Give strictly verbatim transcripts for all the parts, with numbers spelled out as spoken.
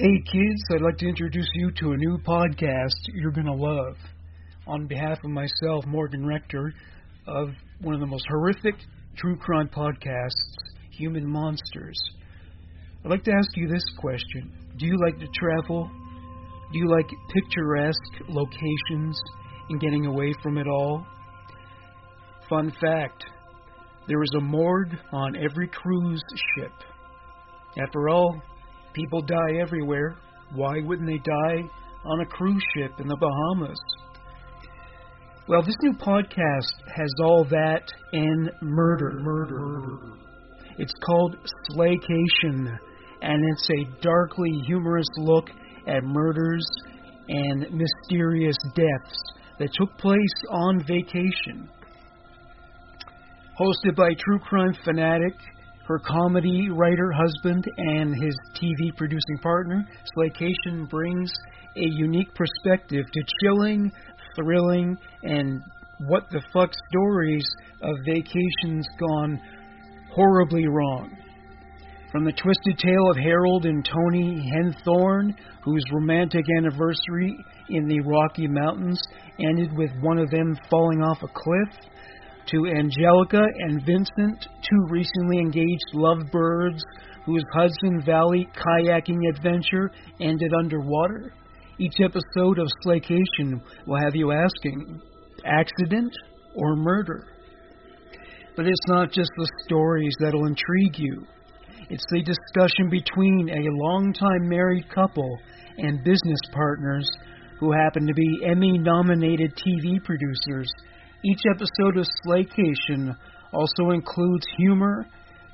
Hey kids, I'd like to introduce you to a new podcast you're going to love. On behalf of myself, Morgan Rector, of one of the most horrific true crime podcasts, Human Monsters. I'd like to ask you this question. Do you like to travel? Do you like picturesque locations and getting away from it all? Fun fact, there is a morgue on every cruise ship. After all, people die everywhere. Why wouldn't they die on a cruise ship in the Bahamas? Well, this new podcast has all that and murder. Murder. It's called Slaycation, and it's a darkly humorous look at murders and mysterious deaths that took place on vacation. Hosted by true crime fanatic, her comedy writer husband, and his T V producing partner, Slaycation brings a unique perspective to chilling, thrilling, and what-the-fuck stories of vacations gone horribly wrong. From the twisted tale of Harold and Tony Henthorn, whose romantic anniversary in the Rocky Mountains ended with one of them falling off a cliff, to Angelica and Vincent, two recently engaged lovebirds whose Hudson Valley kayaking adventure ended underwater. Each episode of Slaycation will have you asking, accident or murder? But it's not just the stories that'll intrigue you. It's the discussion between a longtime married couple and business partners who happen to be Emmy-nominated T V producers. Each episode of Slaycation also includes humor,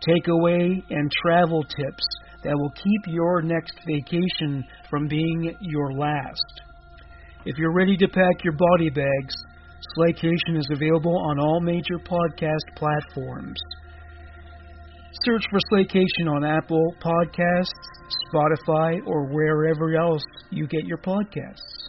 takeaway, and travel tips that will keep your next vacation from being your last. If you're ready to pack your body bags, Slaycation is available on all major podcast platforms. Search for Slaycation on Apple Podcasts, Spotify, or wherever else you get your podcasts.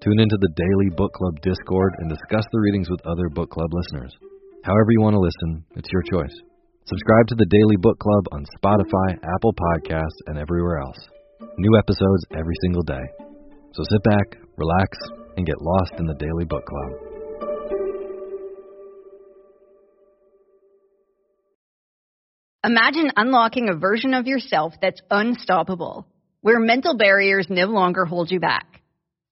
Tune into the Daily Book Club Discord and discuss the readings with other book club listeners. However you want to listen, it's your choice. Subscribe to the Daily Book Club on Spotify, Apple Podcasts, and everywhere else. New episodes every single day. So sit back, relax, and get lost in the Daily Book Club. Imagine unlocking a version of yourself that's unstoppable, where mental barriers no longer hold you back.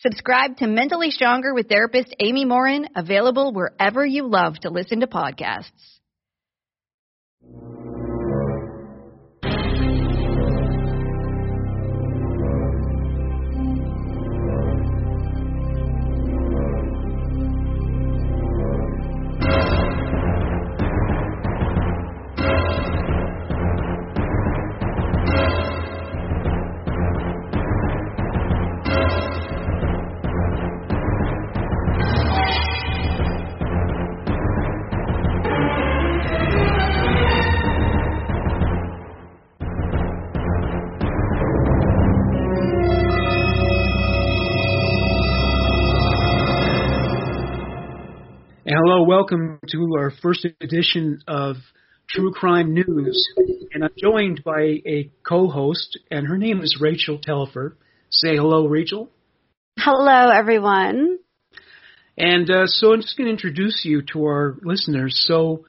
Subscribe to Mentally Stronger with therapist Amy Morin, available wherever you love to listen to podcasts. Hello, welcome to our first edition of True Crime News, and I'm joined by a co-host, and her name is Rachel Telfer. Say hello, Rachel. Hello, everyone. And uh, so I'm just going to introduce you to our listeners. So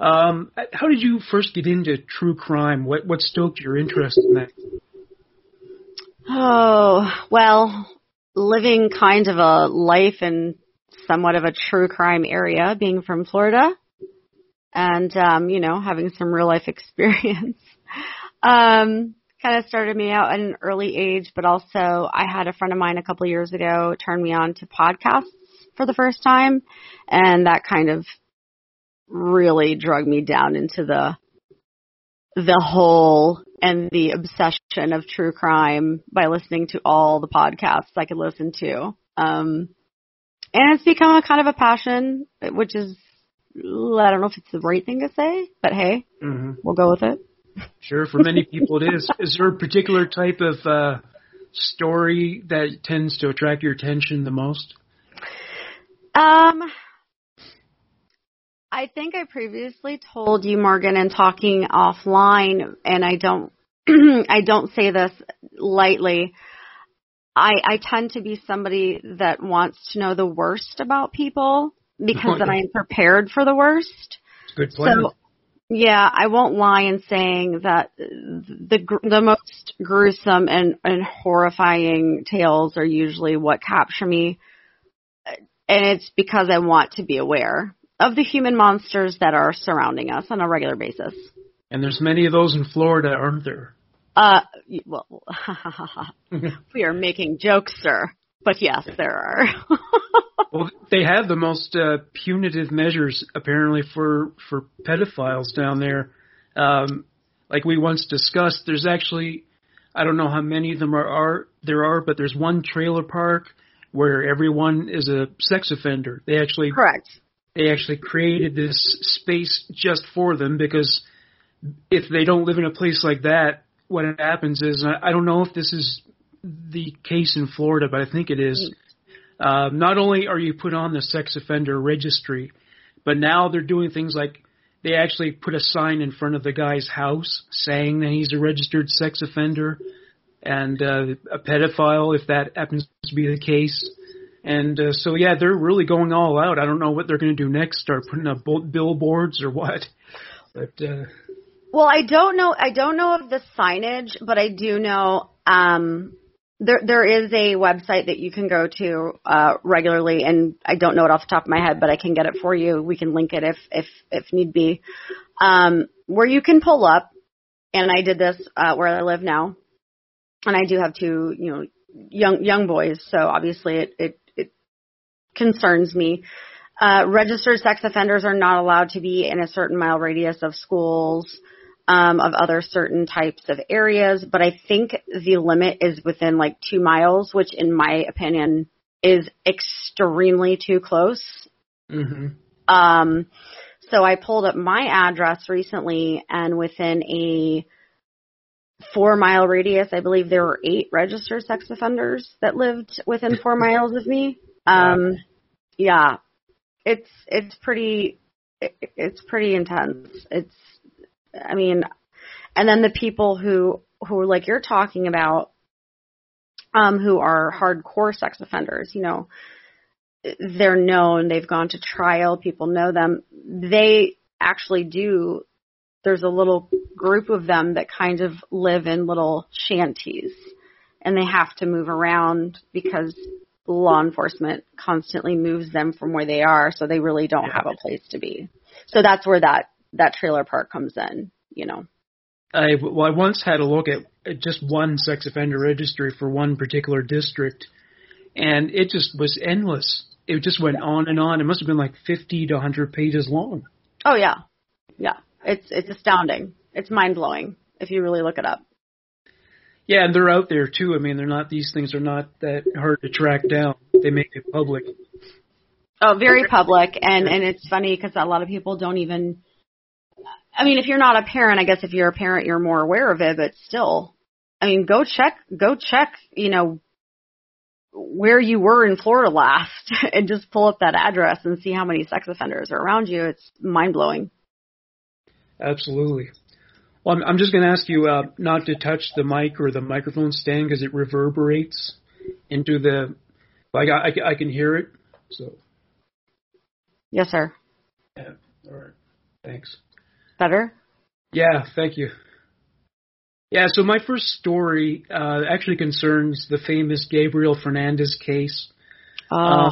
um, how did you first get into true crime? What, what stoked your interest in that? Oh, well, living kind of a life in somewhat of a true crime area, being from Florida, and, um, you know, having some real-life experience. um Kind of started me out at an early age, but also I had a friend of mine a couple of years ago turn me on to podcasts for the first time, and that kind of really drug me down into the the hole and the obsession of true crime by listening to all the podcasts I could listen to. Um, and it's become a kind of a passion, which is, I don't know if it's the right thing to say, but hey, mm-hmm. We'll go with it. Sure, for many people it is. Is there a particular type of uh, story that tends to attract your attention the most? Um, I think I previously told you, Morgan, in talking offline, and I don't, I don't say this lightly. I, I tend to be somebody that wants to know the worst about people because then I am prepared for the worst. Good plan. So, yeah, I won't lie in saying that the the most gruesome and, and horrifying tales are usually what capture me, and it's because I want to be aware of the human monsters that are surrounding us on a regular basis. And there's many of those in Florida, aren't there? Uh, well, we are making jokes, sir, but yes, there are. Well, they have the most uh, punitive measures, apparently, for, for pedophiles down there. Um, like we once discussed, there's actually, I don't know how many of them are, are there are, but there's one trailer park where everyone is a sex offender. They actually Correct. They actually created this space just for them, because if they don't live in a place like that, what happens is, I don't know if this is the case in Florida, but I think it is. Uh, not only are you put on the sex offender registry, but now they're doing things like they actually put a sign in front of the guy's house saying that he's a registered sex offender and uh, a pedophile, if that happens to be the case. And uh, so, yeah, they're really going all out. I don't know what they're going to do next, start putting up billboards or what. But uh... Well, I don't know. I don't know of the signage, but I do know um... – There, there is a website that you can go to uh, regularly, and I don't know it off the top of my head, but I can get it for you. We can link it if, if, if need be, um, where you can pull up. And I did this uh, where I live now, and I do have two, you know, young young boys, so obviously it it, it concerns me. Uh, registered sex offenders are not allowed to be in a certain mile radius of schools. Um, of other certain types of areas, but I think the limit is within like two miles, which in my opinion is extremely too close. Mm-hmm. Um, so I pulled up my address recently, and within a four mile radius, I believe there were eight registered sex offenders that lived within four miles of me. Um, yeah, it's, it's pretty, it, it's pretty intense. It's, I mean, and then the people who, who are like you're talking about, um, who are hardcore sex offenders, you know, they're known, they've gone to trial, people know them. They actually do, there's a little group of them that kind of live in little shanties, and they have to move around because law enforcement constantly moves them from where they are, so they really don't have a place to be. So that's where that that trailer park comes in, you know. I, well, I once had a look at just one sex offender registry for one particular district, and it just was endless. It just went on and on. It must have been like fifty to one hundred pages long. Oh, yeah. Yeah. It's it's astounding. It's mind-blowing if you really look it up. Yeah, and they're out there, too. I mean, they're not, these things are not that hard to track down. They make it public. Oh, very public, and, and it's funny because a lot of people don't even... I mean, if you're not a parent, I guess if you're a parent, you're more aware of it, but still, I mean, go check, go check, you know, where you were in Florida last and just pull up that address and see how many sex offenders are around you. It's mind-blowing. Absolutely. Well, I'm, I'm just going to ask you uh, not to touch the mic or the microphone stand because it reverberates into the – like I, I, I can hear it. So. Yes, sir. Yeah. All right. Thanks. Better? Yeah, thank you. Yeah, so my first story uh, actually concerns the famous Gabriel Fernandez case. Uh. Uh,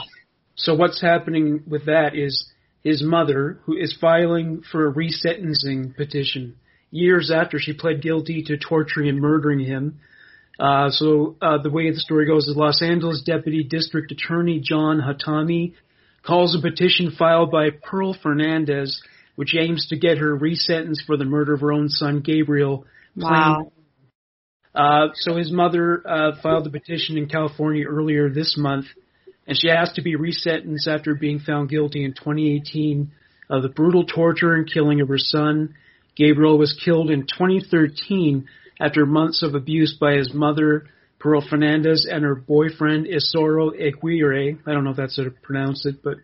so what's happening with that is his mother, who is filing for a resentencing petition years after she pled guilty to torturing and murdering him. Uh, so uh, the way the story goes is Los Angeles Deputy District Attorney John Hatami calls a petition filed by Pearl Fernandez, which aims to get her resentenced for the murder of her own son, Gabriel. Wow. Uh, so his mother uh, filed the petition in California earlier this month, and she asked to be resentenced after being found guilty in twenty eighteen of the brutal torture and killing of her son. Gabriel was killed in twenty thirteen after months of abuse by his mother, Pearl Fernandez, and her boyfriend, Isoro Eguire. I don't know if that's how to pronounce it, but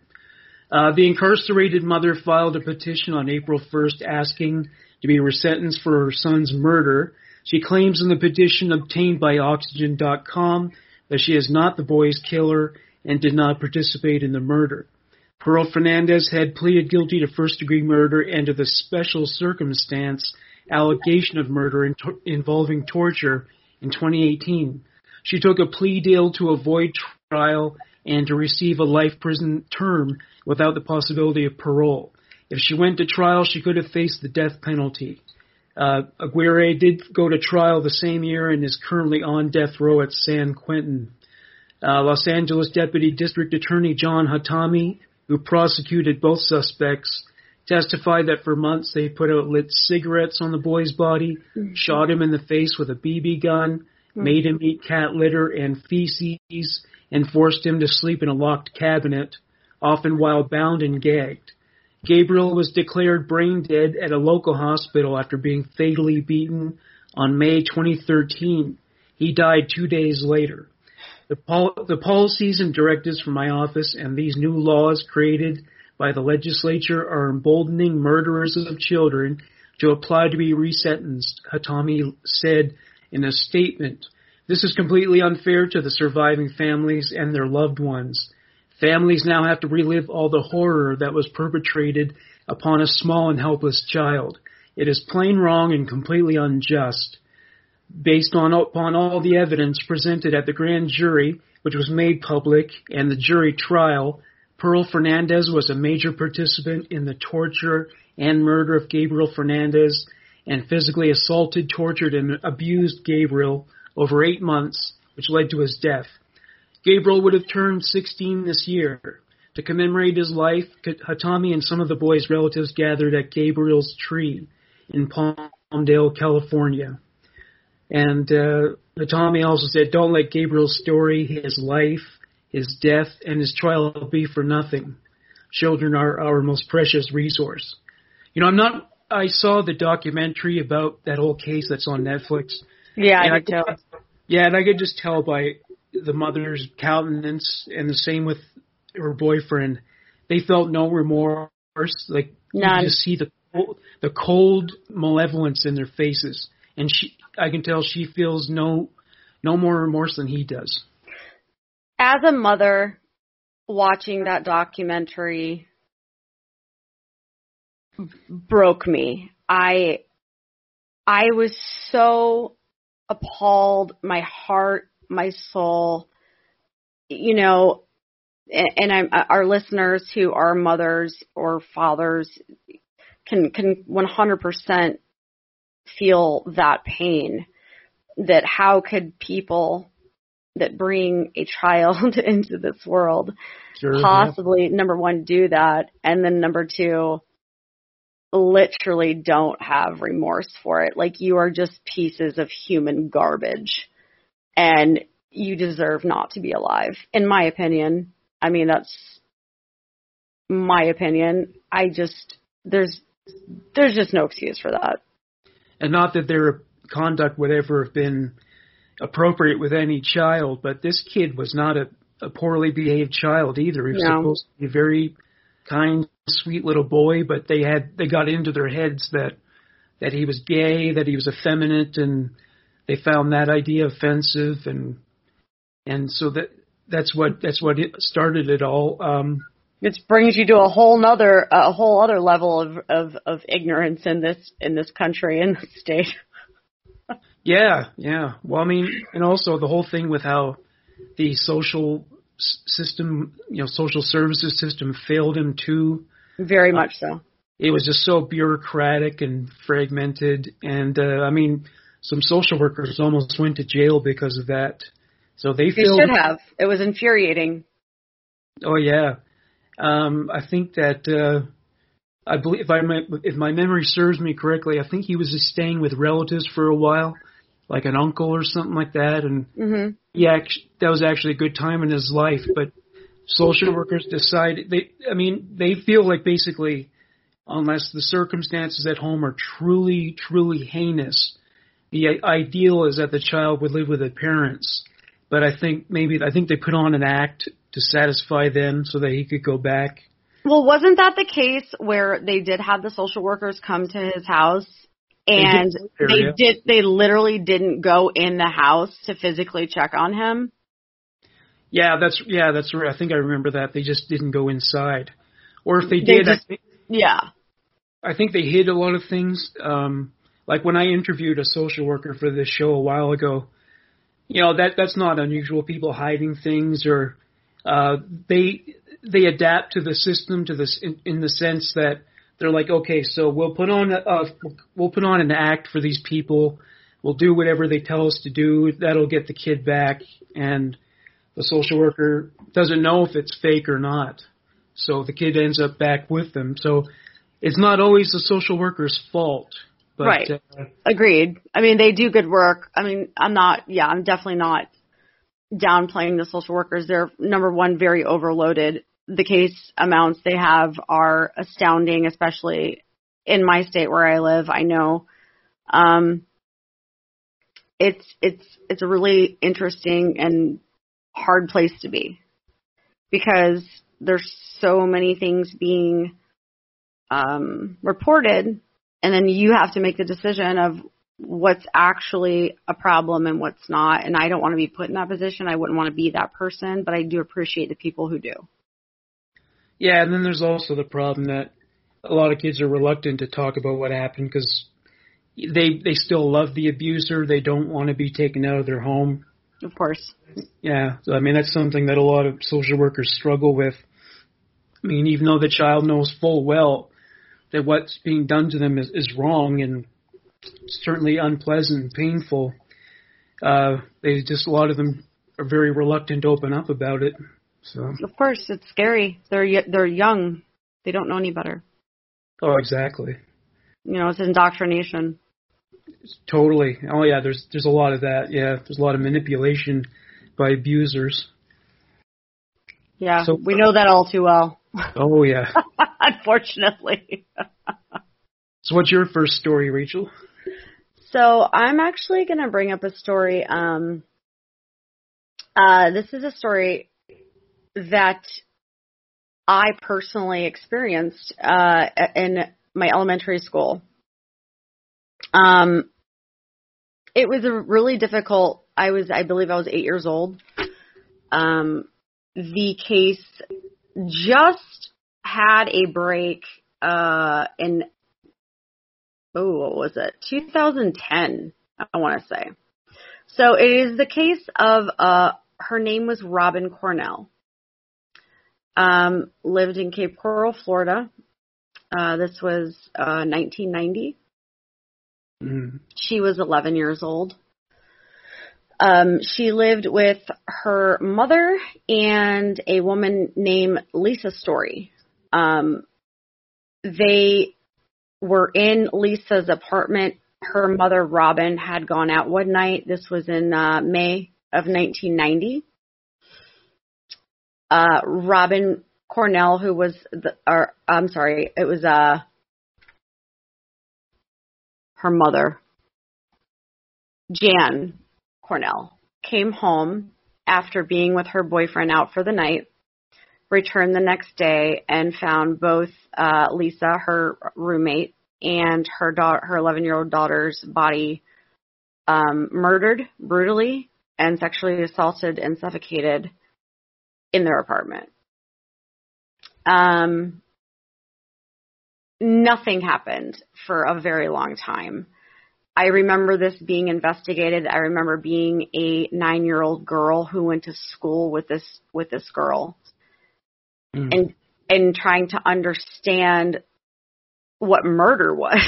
uh, the incarcerated mother filed a petition on April first asking to be resentenced for her son's murder. She claims in the petition obtained by Oxygen dot com that she is not the boy's killer and did not participate in the murder. Pearl Fernandez had pleaded guilty to first-degree murder and to the special circumstance allegation of murder in to- involving torture in twenty eighteen. She took a plea deal to avoid trial and to receive a life prison term without the possibility of parole. If she went to trial, she could have faced the death penalty. Uh, Aguirre did go to trial the same year and is currently on death row at San Quentin. Uh, Los Angeles Deputy District Attorney John Hatami, who prosecuted both suspects, testified that for months they put out lit cigarettes on the boy's body, mm-hmm. shot him in the face with a B B gun, mm-hmm. made him eat cat litter and feces, and forced him to sleep in a locked cabinet, often while bound and gagged. Gabriel was declared brain dead at a local hospital after being fatally beaten on May twenty thirteen. He died two days later. The, pol- the policies and directives from my office and these new laws created by the legislature are emboldening murderers of children to apply to be resentenced, Hatami said in a statement. This is completely unfair to the surviving families and their loved ones. Families now have to relive all the horror that was perpetrated upon a small and helpless child. It is plain wrong and completely unjust. Based on upon all the evidence presented at the grand jury, which was made public, and the jury trial, Pearl Fernandez was a major participant in the torture and murder of Gabriel Fernandez and physically assaulted, tortured, and abused Gabriel over eight months, which led to his death. Gabriel would have turned sixteen this year. To commemorate his life, Hatami and some of the boy's relatives gathered at Gabriel's tree in Palmdale, California. And uh, Hatami also said, don't let Gabriel's story, his life, his death, and his trial be for nothing. Children are our most precious resource. You know, I'm not, I saw the documentary about that whole case that's on Netflix. Yeah, I could tell. Yeah, and I could just tell by the mother's countenance, and the same with her boyfriend. They felt no remorse. Like, None. You just see the cold, the cold malevolence in their faces. And she, I can tell she feels no, no more remorse than he does. As a mother watching that documentary broke me. I, I was so appalled. My heart, my soul, you know, and, and I'm, our listeners who are mothers or fathers can can one hundred percent feel that pain, that how could people that bring a child into this world sure, possibly, yeah. number one, do that, and then number two, literally don't have remorse for it. Like, you are just pieces of human garbage. And you deserve not to be alive, in my opinion. I mean, that's my opinion. I just, there's there's just no excuse for that. And not that their conduct would ever have been appropriate with any child, but this kid was not a, a poorly behaved child either. He was no. supposed to be a very kind, sweet little boy, but they had they got into their heads that that he was gay, that he was effeminate, and they found that idea offensive, and and so that that's what that's what it started it all. Um, it brings you to a whole nother a whole other level of, of, of ignorance in this in this country in this state. Yeah, yeah. Well, I mean, and also the whole thing with how the social system, you know, social services system failed him too. Very much uh, so. It was just so bureaucratic and fragmented. And, uh, I mean, some social workers almost went to jail because of that. So they, they failed. They should have. It was infuriating. Oh, yeah. Um, I think that, uh, I believe, if, I, if my memory serves me correctly, I think he was just staying with relatives for a while, like an uncle or something like that. And mm-hmm. he act- that was actually a good time in his life. But social workers decided, they, I mean, they feel like basically, unless the circumstances at home are truly, truly heinous, the ideal is that the child would live with their parents. But I think maybe, I think they put on an act to satisfy them so that he could go back. Well, wasn't that the case where they did have the social workers come to his house and they did, they, did, they literally didn't go in the house to physically check on him? Yeah, that's, yeah, that's right. I think I remember that. They just didn't go inside. Or if they, they did, just, I think, yeah, I think they hid a lot of things. Um, like when I interviewed a social worker for this show a while ago, you know, that, that's not unusual. People hiding things or, uh, they, they adapt to the system to this in, in the sense that they're like, okay, so we'll put on a, we'll put on an act for these people. We'll do whatever they tell us to do. That'll get the kid back. And the social worker doesn't know if it's fake or not. So the kid ends up back with them. So it's not always the social worker's fault. But, right. Uh, Agreed. I mean, they do good work. I mean, I'm not, yeah, I'm definitely not downplaying the social workers. They're, number one, very overloaded. The case amounts they have are astounding, especially in my state where I live. I know um, it's it's it's a really interesting and hard place to be because there's so many things being um, reported, and then you have to make the decision of what's actually a problem and what's not. And I don't want to be put in that position. I wouldn't want to be that person, but I do appreciate the people who do. Yeah, and then there's also the problem that a lot of kids are reluctant to talk about what happened because they they still love the abuser. They don't want to be taken out of their home. Of course. Yeah, so I mean, that's something that a lot of social workers struggle with. I mean, even though the child knows full well that what's being done to them is, is wrong and certainly unpleasant and painful, uh, they just, a lot of them are very reluctant to open up about it. So. Of course, it's scary. They're they're young. They don't know any better. Oh, exactly. You know, it's indoctrination. Totally. Oh, yeah, there's there's a lot of that. Yeah, there's a lot of manipulation by abusers. Yeah, so, we know that all too well. Oh, yeah. Unfortunately. So what's your first story, Rachel? So I'm actually going to bring up a story. Um, uh, this is a story that I personally experienced uh, in my elementary school. Um, it was a really difficult. I was, I believe, I was eight years old. Um, the case just had a break uh, in oh, what was it? twenty ten, I want to say. So it is the case of uh, her name was Robin Cornell. Um, lived in Cape Coral, Florida. Uh, this was uh, nineteen ninety. Mm-hmm. She was eleven years old. Um, she lived with her mother and a woman named Lisa Story. Um, they were in Lisa's apartment. Her mother, Robin, had gone out one night. This was in uh, May of nineteen ninety. Uh, Robin Cornell, who was, the, or I'm sorry, it was uh, her mother, Jan Cornell, came home after being with her boyfriend out for the night, returned the next day, and found both uh, Lisa, her roommate, and her daughter, her eleven-year-old daughter's body um, murdered brutally and sexually assaulted and suffocated in their apartment. Um, nothing happened for a very long time. I remember this being investigated. I remember being a nine-year-old girl who went to school with this with this girl, mm. and and trying to understand what murder was.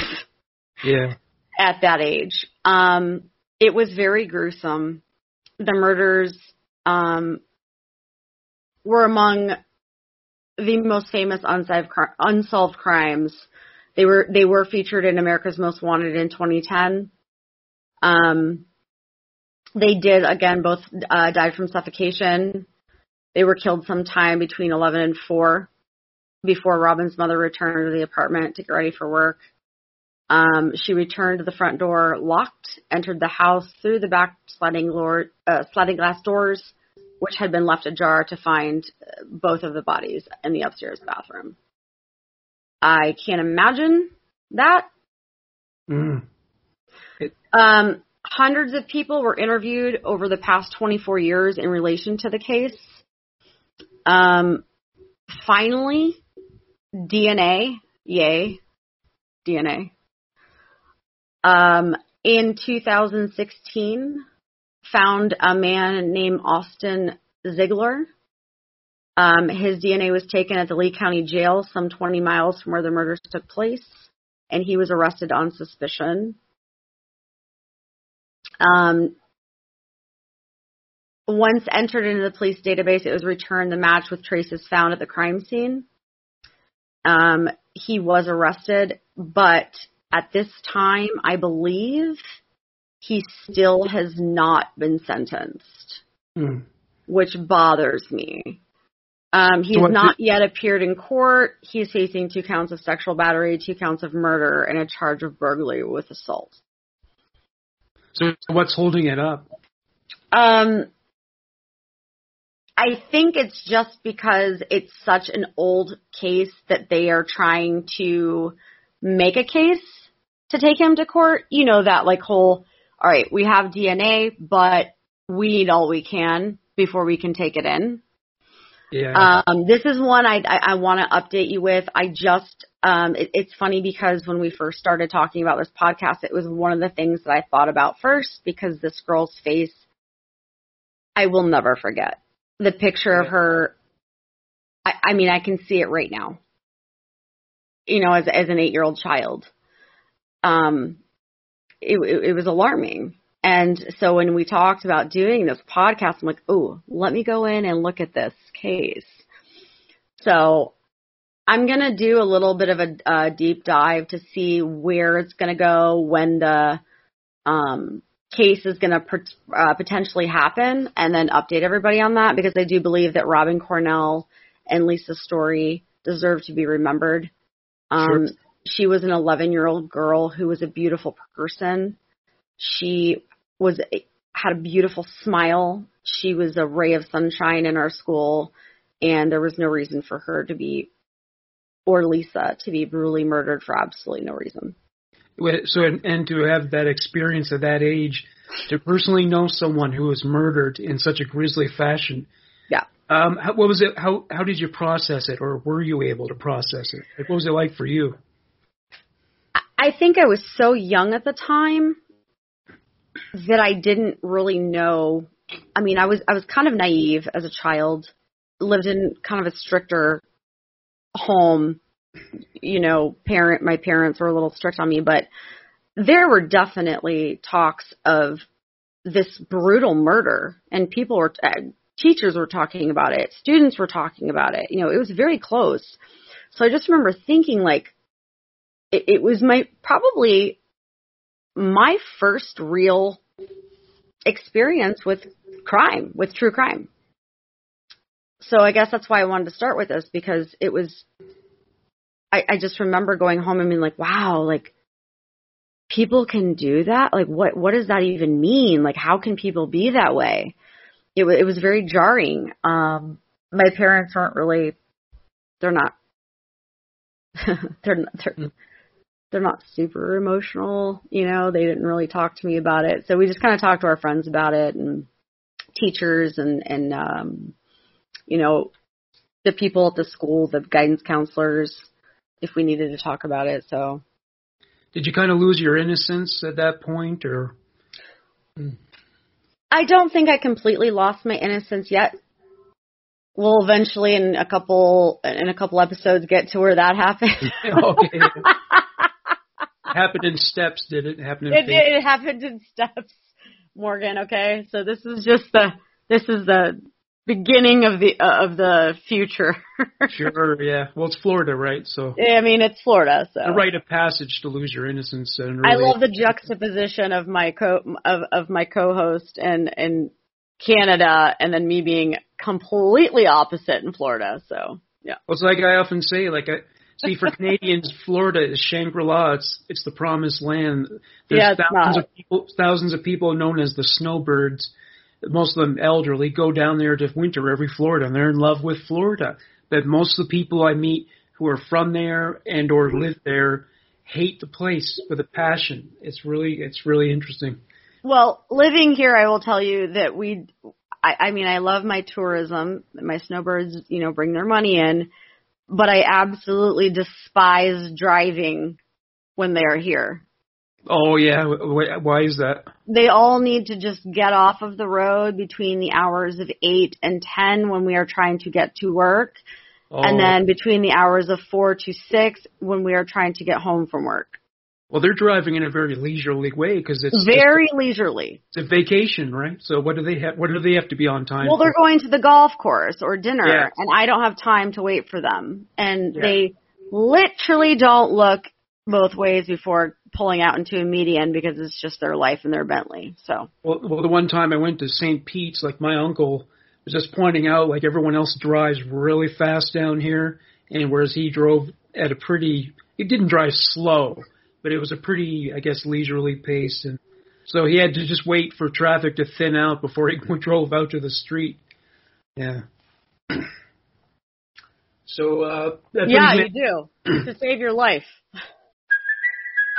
Yeah. At that age, um, it was very gruesome. The murders um, were among the most famous unsolved crimes. They were they were featured in America's Most Wanted in twenty ten. Um, they did, again, both uh, died from suffocation. They were killed sometime between eleven and four before Robin's mother returned to the apartment to get ready for work. Um, she returned to the front door locked, entered the house through the back sliding, lord, uh, sliding glass doors, which had been left ajar, to find both of the bodies in the upstairs bathroom. I can't imagine that. Mm. It, um, hundreds of people were interviewed over the past twenty-four years in relation to the case. Um, finally, D N A, yay, D N A. Um, in two thousand sixteen, found a man named Austin Ziegler. Um, his D N A was taken at the Lake County Jail, some twenty miles from where the murders took place, and he was arrested on suspicion. Um, once entered into the police database, it was returned to match with traces found at the crime scene. Um, he was arrested, but at this time, I believe he still has not been sentenced, mm. which bothers me. Um, he's so not the- yet appeared in court. He's facing two counts of sexual battery, two counts of murder, and a charge of burglary with assault. So what's holding it up? Um, I think it's just because it's such an old case that they are trying to make a case to take him to court. You know, that like whole, all right, we have D N A, but we need all we can before we can take it in. Yeah. Um, this is one I, I, I want to update you with. I just, um, it, it's funny because when we first started talking about this podcast, it was one of the things that I thought about first, because this girl's face, I will never forget. The picture of her, I, I mean, I can see it right now, you know, as, as an eight-year-old child. Um, it, it, it was alarming. And so when we talked about doing this podcast, I'm like, ooh, let me go in and look at this case. So I'm going to do a little bit of a, a deep dive to see where it's going to go, when the um, case is going to pot- uh, potentially happen, and then update everybody on that, because I do believe that Robin Cornell and Lisa Story deserve to be remembered. Um, sure. She was an eleven-year-old girl who was a beautiful person. She was had a beautiful smile. She was a ray of sunshine in our school, and there was no reason for her to be, or Lisa, to be brutally murdered for absolutely no reason. So, and, and to have that experience at that age, to personally know someone who was murdered in such a grisly fashion. Yeah. Um. How, what was it? How how did you process it, or were you able to process it? Like, what was it like for you? I think I was so young at the time that I didn't really know. I mean, I was I was kind of naive as a child, lived in kind of a stricter home. You know, parent my parents were a little strict on me, but there were definitely talks of this brutal murder, and people were, uh, teachers were talking about it, students were talking about it. You know, it was very close. So I just remember thinking, like, it, it was my probably... my first real experience with crime, with true crime. So I guess that's why I wanted to start with this, because it was, I, I just remember going home and being like, wow, like people can do that? Like, what, what does that even mean? Like, how can people be that way? It, w- it was very jarring. Um, my parents weren't really, they're not, they're not, they're, they're not super emotional. You know, they didn't really talk to me about it. So we just kind of talked to our friends about it and teachers and, and, um, you know, the people at the school, the guidance counselors, if we needed to talk about it. So. Did you kind of lose your innocence at that point, or? I don't think I completely lost my innocence yet. We'll eventually, in a couple in a couple episodes, get to where that happened. Okay. It happened in steps, did it? It happened in it, it happened in steps, Morgan. Okay, so this is just the this is the beginning of the uh, of the future. Sure, yeah. Well, it's Florida, right? So yeah, I mean, it's Florida. So a rite of passage to lose your innocence. And really- I love the juxtaposition of my co of, of my co-host and and Canada, and then me being completely opposite in Florida. So yeah. Well, it's like I often say, like I. See, for Canadians, Florida is Shangri-La. It's it's the promised land. There's yeah, it's thousands not. of people, thousands of people known as the snowbirds. Most of them elderly go down there to winter every Florida, and they're in love with Florida. But most of the people I meet who are from there and or live there hate the place with a passion. It's really it's really interesting. Well, living here, I will tell you that we. I, I mean, I love my tourism. My snowbirds, you know, bring their money in. But I absolutely despise driving when they are here. Oh, yeah. Why is that? They all need to just get off of the road between the hours of eight and ten when we are trying to get to work. Oh. And then between the hours of four to six when we are trying to get home from work. Well, they're driving in a very leisurely way because it's very just, leisurely. It's a vacation, right? So what do they have? What do they have to be on time? Well, for? They're going to the golf course or dinner, yeah. And I don't have time to wait for them. And yeah. They literally don't look both ways before pulling out into a median because it's just their life and their Bentley. So well, well, the one time I went to Saint Pete's, like my uncle was just pointing out, like everyone else drives really fast down here, and whereas he drove at a pretty, he didn't drive slow. But it was a pretty, I guess, leisurely pace. And so he had to just wait for traffic to thin out before he drove out to the street. Yeah. So, uh, that's yeah, what you do. To save your life.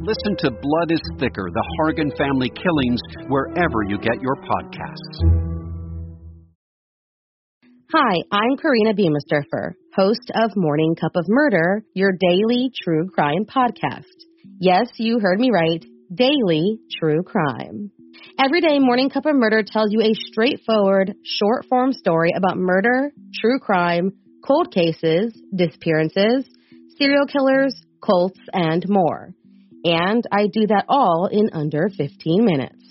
Listen to Blood is Thicker, the Hargan family killings, wherever you get your podcasts. Hi, I'm Karina Beamisturfer, host of Morning Cup of Murder, your daily true crime podcast. Yes, you heard me right, daily true crime. Every day, Morning Cup of Murder tells you a straightforward, short-form story about murder, true crime, cold cases, disappearances, serial killers, cults, and more. And I do that all in under fifteen minutes.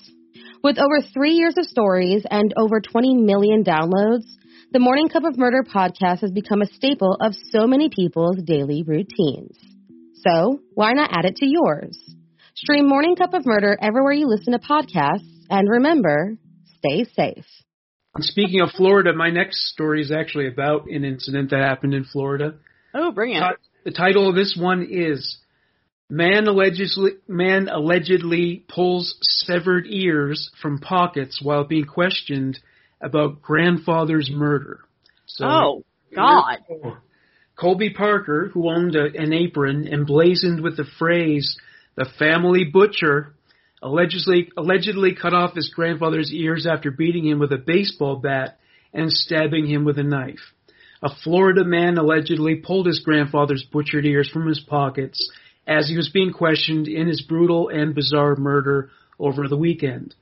With over three years of stories and over twenty million downloads, the Morning Cup of Murder podcast has become a staple of so many people's daily routines. So why not add it to yours? Stream Morning Cup of Murder everywhere you listen to podcasts, and remember, stay safe. Speaking of Florida, my next story is actually about an incident that happened in Florida. Oh, bring it. The title of this one is Man Allegedly, Man Allegedly Pulls Severed Ears from Pockets While Being Questioned About Grandfather's Murder. So, oh, God. Colby Parker, who owned a, an apron emblazoned with the phrase, "The Family Butcher," allegedly allegedly cut off his grandfather's ears after beating him with a baseball bat and stabbing him with a knife. A Florida man allegedly pulled his grandfather's butchered ears from his pockets as he was being questioned in his brutal and bizarre murder over the weekend.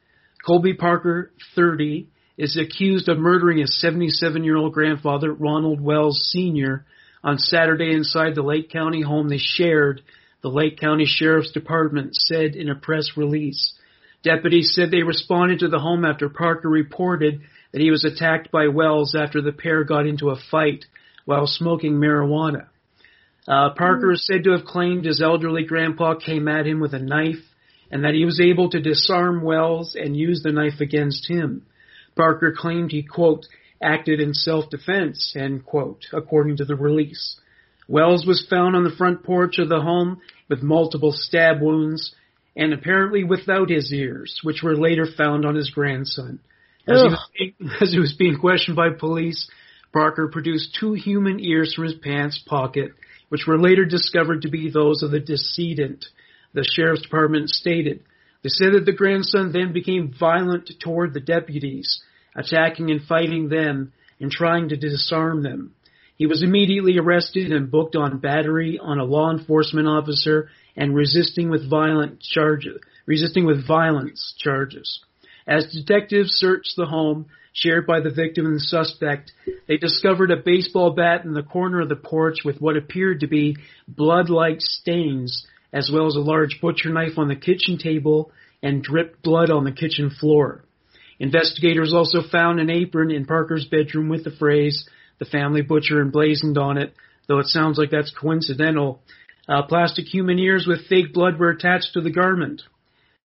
Colby Parker, thirty, is accused of murdering his seventy-seven-year-old grandfather, Ronald Wells Senior, on Saturday inside the Lake County home they shared, the Lake County Sheriff's Department said in a press release. Deputies said they responded to the home after Parker reported that he was attacked by Wells after the pair got into a fight while smoking marijuana. Uh, Parker is said to have claimed his elderly grandpa came at him with a knife and that he was able to disarm Wells and use the knife against him. Parker claimed he, quote, acted in self-defense, end quote, according to the release. Wells was found on the front porch of the home with multiple stab wounds and apparently without his ears, which were later found on his grandson. As he, was being, as he was being questioned by police, Parker produced two human ears from his pants pocket, which were later discovered to be those of the decedent, the sheriff's department stated. They said that the grandson then became violent toward the deputies, attacking and fighting them and trying to disarm them. He was immediately arrested and booked on battery on a law enforcement officer and resisting with violent charges, resisting with violence charges. As detectives searched the home shared by the victim and the suspect, they discovered a baseball bat in the corner of the porch with what appeared to be blood-like stains, as well as a large butcher knife on the kitchen table and dripped blood on the kitchen floor. Investigators also found an apron in Parker's bedroom with the phrase, "The Family Butcher," emblazoned on it, though it sounds like that's coincidental. Uh, plastic human ears with fake blood were attached to the garment.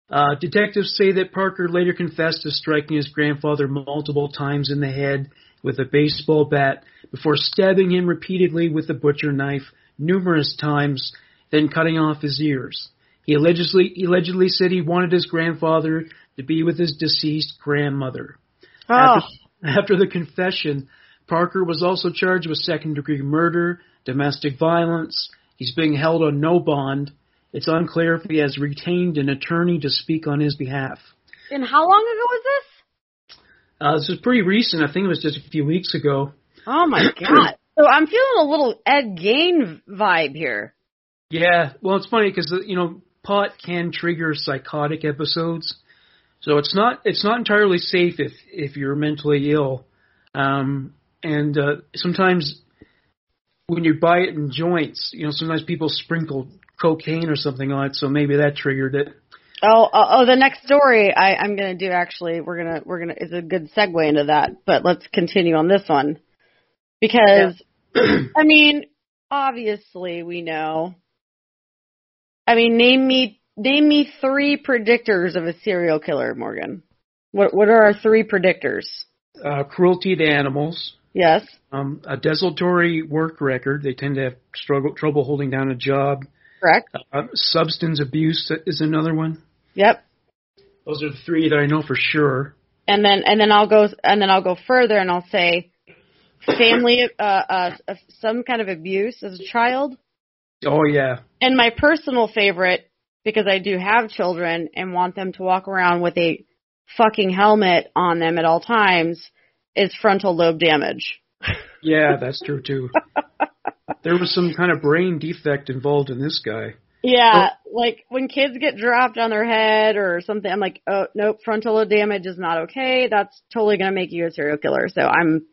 Uh, detectives say that Parker later confessed to striking his grandfather multiple times in the head with a baseball bat before stabbing him repeatedly with a butcher knife numerous times, then cutting off his ears. He allegedly, allegedly said he wanted his grandfather to be with his deceased grandmother. Oh. After, after the confession, Parker was also charged with second-degree murder, domestic violence. He's being held on no bond. It's unclear if he has retained an attorney to speak on his behalf. And how long ago was this? Uh, this was pretty recent. I think it was just a few weeks ago. Oh, my God. So I'm feeling a little Ed Gein vibe here. Yeah. Well, it's funny because, you know, pot can trigger psychotic episodes. So it's not it's not entirely safe if, if you're mentally ill. Um And uh, sometimes when you buy it in joints, you know, sometimes people sprinkle cocaine or something on it, so maybe that triggered it. Oh, oh, oh the next story I, I'm going to do actually, we're gonna we're gonna is a good segue into that, but let's continue on this one because yeah. I mean, obviously we know. I mean, name me name me three predictors of a serial killer, Morgan. What what are our three predictors? Uh, cruelty to animals. Yes. Um, a desultory work record. They tend to have struggle, trouble holding down a job. Correct. Uh, substance abuse is another one. Yep. Those are the three that I know for sure. And then, and then I'll go, and then I'll go further, and I'll say, family, uh, uh, some kind of abuse as a child. Oh yeah. And my personal favorite, because I do have children and want them to walk around with a fucking helmet on them at all times, is frontal lobe damage. Yeah, that's true, too. There was some kind of brain defect involved in this guy. Yeah, but, like when kids get dropped on their head or something, I'm like, oh, nope, frontal lobe damage is not okay. That's totally going to make you a serial killer. So I'm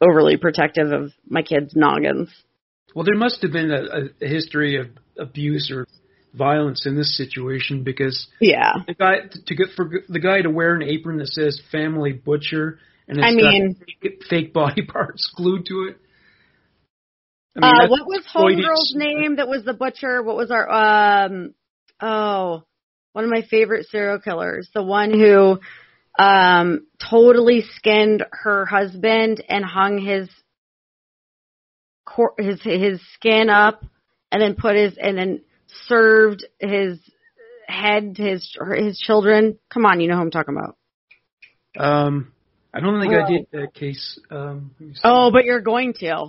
overly protective of my kids' noggins. Well, there must have been a, a history of abuse or violence in this situation because yeah. the guy to get for the guy to wear an apron that says "Family Butcher" and it's I mean, got fake body parts glued to it. I mean, uh, what was homegirl's name that was the butcher? What was our um oh one of my favorite serial killers, the one who um, totally skinned her husband and hung his cor- his his skin up, and then put his and then served his head to his his children. Come on, you know who I'm talking about. Um, I don't think oh. I did that case. Um, oh, but you're going to.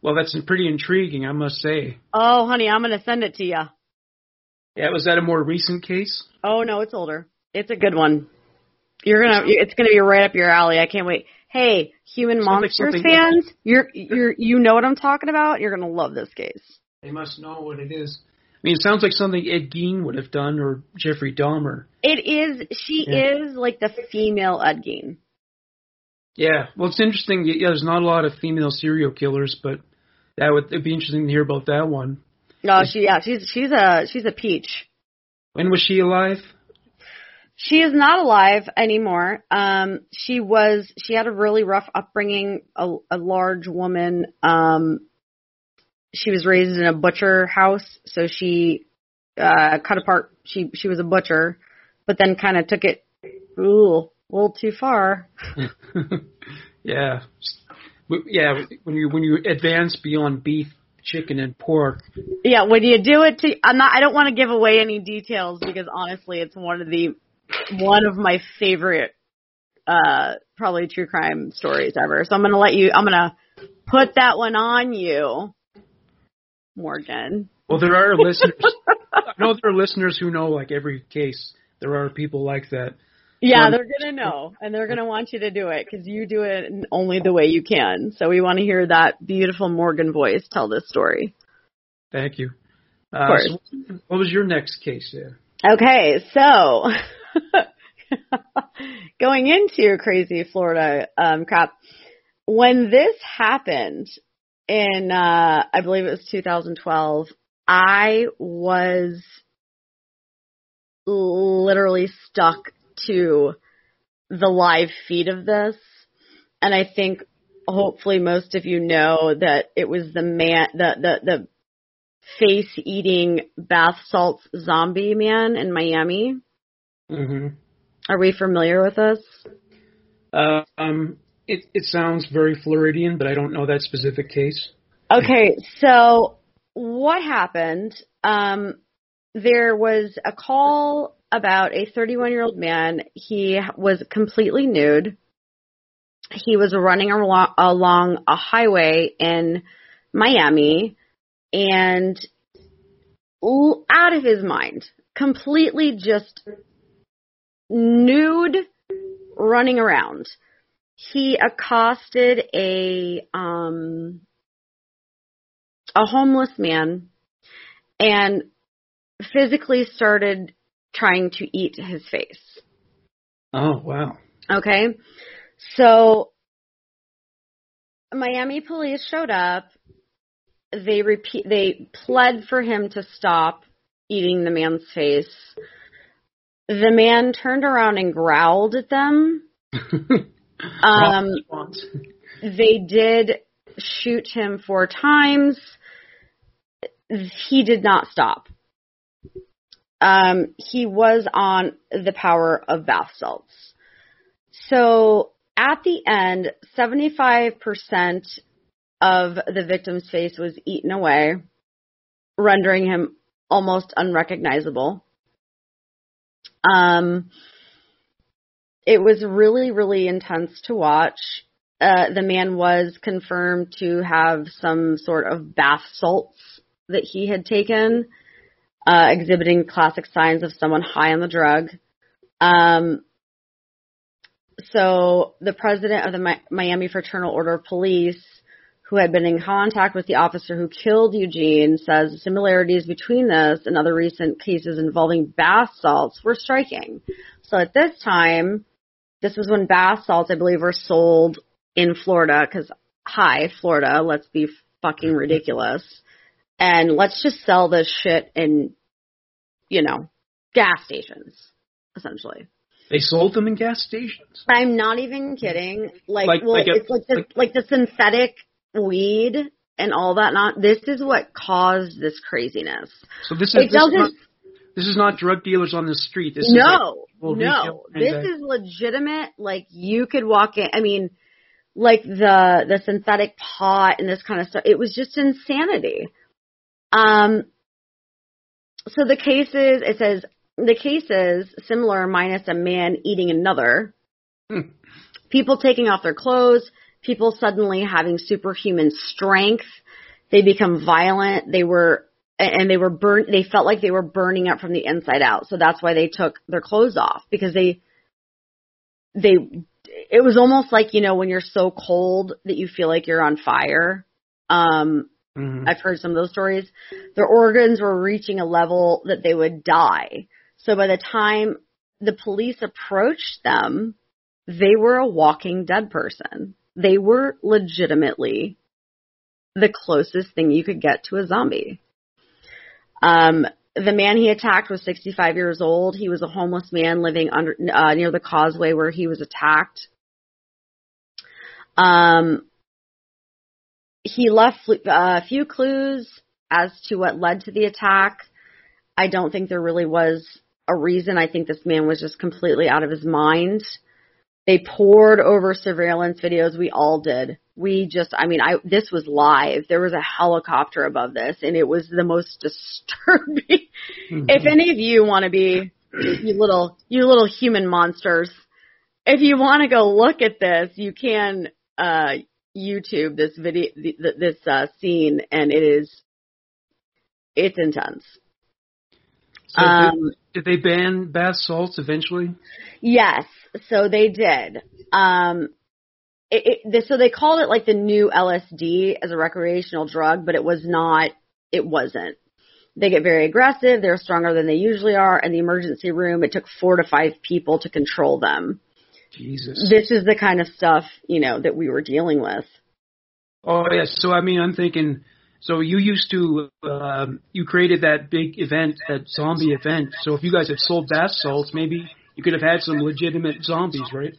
Well, that's pretty intriguing, I must say. Oh, honey, I'm going to send it to you. Yeah, was that a more recent case? Oh, no, it's older. It's a good one. You're gonna. It's going to be right up your alley. I can't wait. Hey, Human Monsters like fans, you're, you're, you know what I'm talking about. You're going to love this case. They must know what it is. I mean, it sounds like something Ed Gein would have done, or Jeffrey Dahmer. It is. She yeah. is like the female Ed Gein. Yeah. Well, it's interesting. Yeah, there's not a lot of female serial killers, but that would it'd be interesting to hear about that one. No, she yeah, she's she's a she's a peach. When was she alive? She is not alive anymore. Um, she was she had a really rough upbringing, a, a large woman. Um, she was raised in a butcher house, so she uh, cut apart. She she was a butcher, but then kind of took it ooh, a little too far. yeah, yeah. When you when you advance beyond beef, chicken and pork. Yeah, when you do it to, I'm not. I don't want to give away any details because honestly, it's one of the one of my favorite, uh, probably true crime stories ever. So I'm gonna let you. I'm gonna put that one on you, Morgan. Well, there are listeners. I know there are listeners who know like every case. There are people like that. Yeah, um, they're gonna know, and they're gonna want you to do it because you do it only the way you can. So we want to hear that beautiful Morgan voice tell this story. Thank you. Of uh, course. So what was your next case there? Okay, so going into crazy Florida um, crap, when this happened in uh, I believe it was two thousand twelve, I was literally stuck to the live feed of this, and I think hopefully most of you know that it was the man, the the, the face-eating bath salts zombie man in Miami. Mm-hmm. Are we familiar with this? Uh, um, it it sounds very Floridian, but I don't know that specific case. Okay, so what happened? Um, there was a call about a thirty-one-year-old man. He was completely nude. He was running along a highway in Miami and out of his mind, completely just nude, running around. He accosted a um, a homeless man and physically started trying to eat his face. Oh, wow. Okay. So Miami police showed up. They repeat, they pled for him to stop eating the man's face. The man turned around and growled at them. um, they did shoot him four times. He did not stop. Um, he was on the power of bath salts. So at the end, seventy-five percent of the victim's face was eaten away, rendering him almost unrecognizable. Um, it was really, really intense to watch. Uh, the man was confirmed to have some sort of bath salts that he had taken, Uh, exhibiting classic signs of someone high on the drug. Um, so the president of the Mi- Miami Fraternal Order of Police, who had been in contact with the officer who killed Eugene, says similarities between this and other recent cases involving bath salts were striking. So at this time, this was when bath salts, I believe, were sold in Florida because, hi, Florida, let's be fucking ridiculous. And let's just sell this shit in, you know, gas stations, essentially. They sold them in gas stations? I'm not even kidding. Like, like well, like a, it's like the, like, like the synthetic weed and all that. Not this is what caused this craziness. So this is it this doesn't. Not, This is not drug dealers on the street. This no, is like no. This and, uh, is legitimate. Like, you could walk in. I mean, like the the synthetic pot and this kind of stuff. It was just insanity. Um. So the cases, it says the cases similar minus a man eating another. Hmm. People taking off their clothes. People suddenly having superhuman strength. They become violent. They were. And they were burn. They felt like they were burning up from the inside out. So that's why they took their clothes off, because they, they, it was almost like, you know, when you're so cold that you feel like you're on fire. Um, mm-hmm. I've heard some of those stories. Their organs were reaching a level that they would die. So by the time the police approached them, they were a walking dead person. They were legitimately the closest thing you could get to a zombie. Um, the man he attacked was sixty-five years old. He was a homeless man living under uh, near the causeway where he was attacked. Um, he left a uh, few clues as to what led to the attack. I don't think there really was a reason. I think this man was just completely out of his mind. They poured over surveillance videos. We all did. We just, I mean, I this was live. There was a helicopter above this, and it was the most disturbing. Mm-hmm. If any of you want to be, you little, you little human monsters, if you want to go look at this, you can uh, YouTube this video, this uh, scene, and it is, it's intense. So um, did, did they ban bath salts eventually? Yes, so they did. Um It, it, so they called it like the new L S D as a recreational drug, but it was not, it wasn't. They get very aggressive. They're stronger than they usually are. In the emergency room, it took four to five people to control them. Jesus. This is the kind of stuff, you know, that we were dealing with. Oh, yes. So, I mean, I'm thinking, so you used to, um, you created that big event, that zombie event. So if you guys had sold bath salts, maybe you could have had some legitimate zombies, right?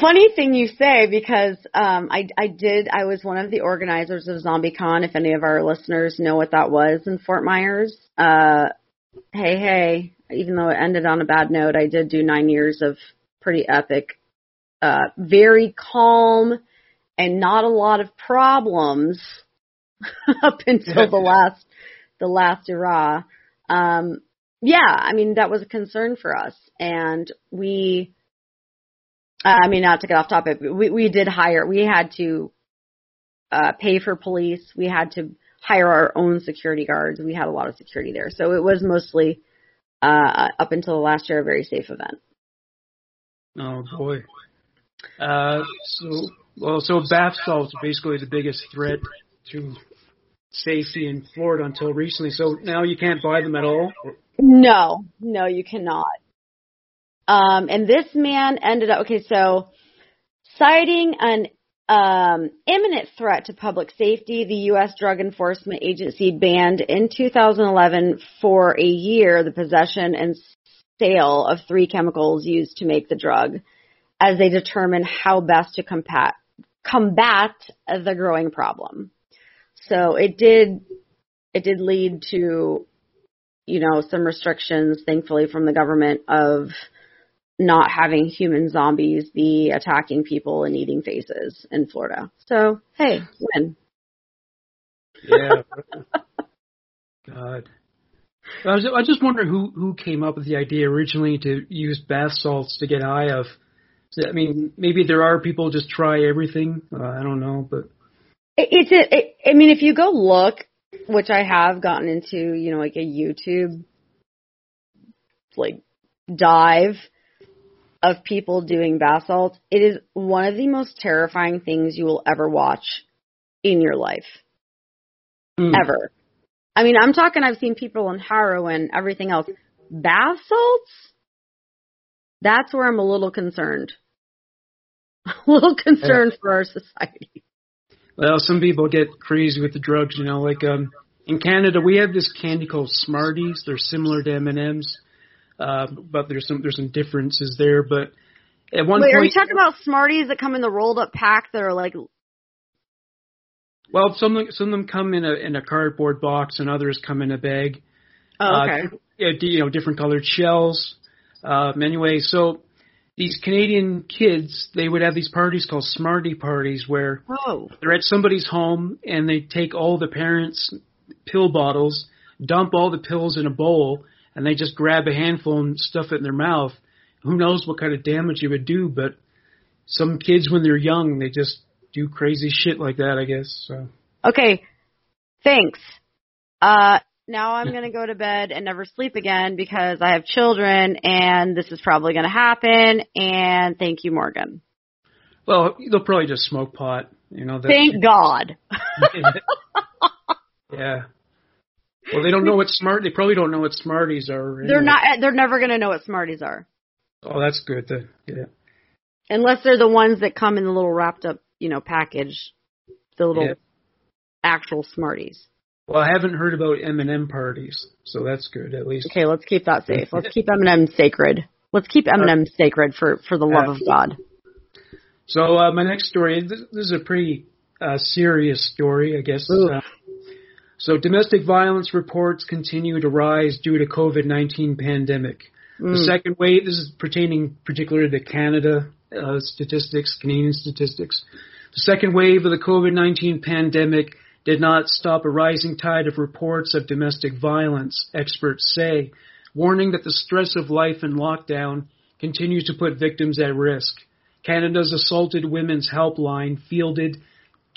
Funny thing you say, because um, I, I did, I was one of the organizers of ZombieCon, if any of our listeners know what that was in Fort Myers. Uh, hey, hey, even though it ended on a bad note, I did do nine years of pretty epic, uh, very calm and not a lot of problems up until the last, the last hurrah. Um, yeah, I mean, that was a concern for us. And we, I mean, not to get off topic, but we, we did hire, we had to uh, pay for police. We had to hire our own security guards. We had a lot of security there. So it was mostly, uh, up until last year, a very safe event. Oh, boy. Uh, so, well, so bath salts are basically the biggest threat to safety in Florida until recently. So now you can't buy them at all? No, no, you cannot. Um, and this man ended up, okay, so citing an um, imminent threat to public safety, the U S Drug Enforcement Agency banned in two thousand eleven for a year the possession and sale of three chemicals used to make the drug as they determine how best to combat, combat the growing problem. So it did, it did lead to, you know, some restrictions, thankfully, from the government of not having human zombies be attacking people and eating faces in Florida. So, hey, win. Yeah. God. I, was, I just wonder who, who came up with the idea originally to use bath salts to get high off. I mean, maybe there are people just try everything. Uh, I don't know, but it, it's a, it, I mean, if you go look, which I have gotten into, you know, like a YouTube like dive of people doing bath salts. It is one of the most terrifying things you will ever watch in your life. Mm. Ever. I mean, I'm talking, I've seen people on heroin, everything else. Bath salts? That's where I'm a little concerned. A little concerned yeah. for our society. Well, some people get crazy with the drugs, you know, like um, in Canada, we have this candy called Smarties. They're similar to M and M's. Uh, but there's some there's some differences there. But at one Wait, point, are you talking about Smarties that come in the rolled up pack that are like? Well, some some of them come in a in a cardboard box, and others come in a bag. Oh, okay. Uh, you know, different colored shells. Um, anyway, so these Canadian kids, they would have these parties called Smarty Parties where Whoa. They're at somebody's home and they take all the parents' pill bottles, dump all the pills in a bowl, and they just grab a handful and stuff it in their mouth. Who knows what kind of damage it would do, but some kids when they're young, they just do crazy shit like that, I guess. So. Okay, thanks. Uh, now I'm going to go to bed and never sleep again because I have children and this is probably going to happen. And thank you, Morgan. Well, they'll probably just smoke pot. You know. That's, thank God. Yeah. Well, they don't know what smart. They probably don't know what Smarties are. Anyway. They're not. They're never going to know what Smarties are. Oh, that's good. Then. Yeah. Unless they're the ones that come in the little wrapped up, you know, package, the little yeah. actual Smarties. Well, I haven't heard about M and M parties, so that's good at least. Okay, let's keep that safe. Let's keep M and M sacred. Let's keep M and M sacred for, for the love uh, of God. So uh, my next story, this, this is a pretty uh, serious story, I guess. Uh, so domestic violence reports continue to rise due to COVID nineteen pandemic. Mm. The second wave, this is pertaining particularly to Canada uh, statistics, Canadian statistics. The second wave of the COVID nineteen pandemic did not stop a rising tide of reports of domestic violence, experts say, warning that the stress of life in lockdown continues to put victims at risk. Canada's Assaulted Women's Helpline fielded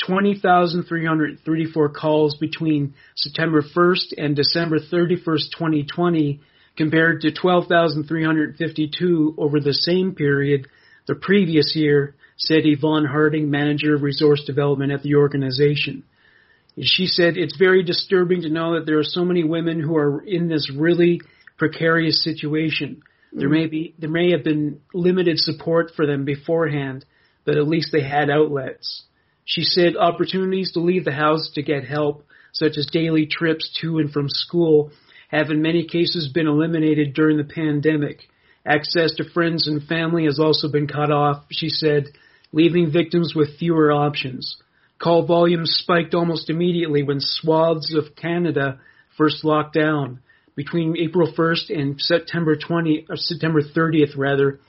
twenty thousand three hundred thirty-four calls between September first and December thirty-first, twenty twenty, compared to twelve thousand three hundred fifty-two over the same period the previous year, said Yvonne Harding, manager of resource development at the organization. She said, it's very disturbing to know that there are so many women who are in this really precarious situation. There may be, there may have been limited support for them beforehand, but at least they had outlets. She said opportunities to leave the house to get help, such as daily trips to and from school, have in many cases been eliminated during the pandemic. Access to friends and family has also been cut off, she said, leaving victims with fewer options. Call volumes spiked almost immediately when swaths of Canada first locked down. Between April first and September twentieth, or September thirtieth rather,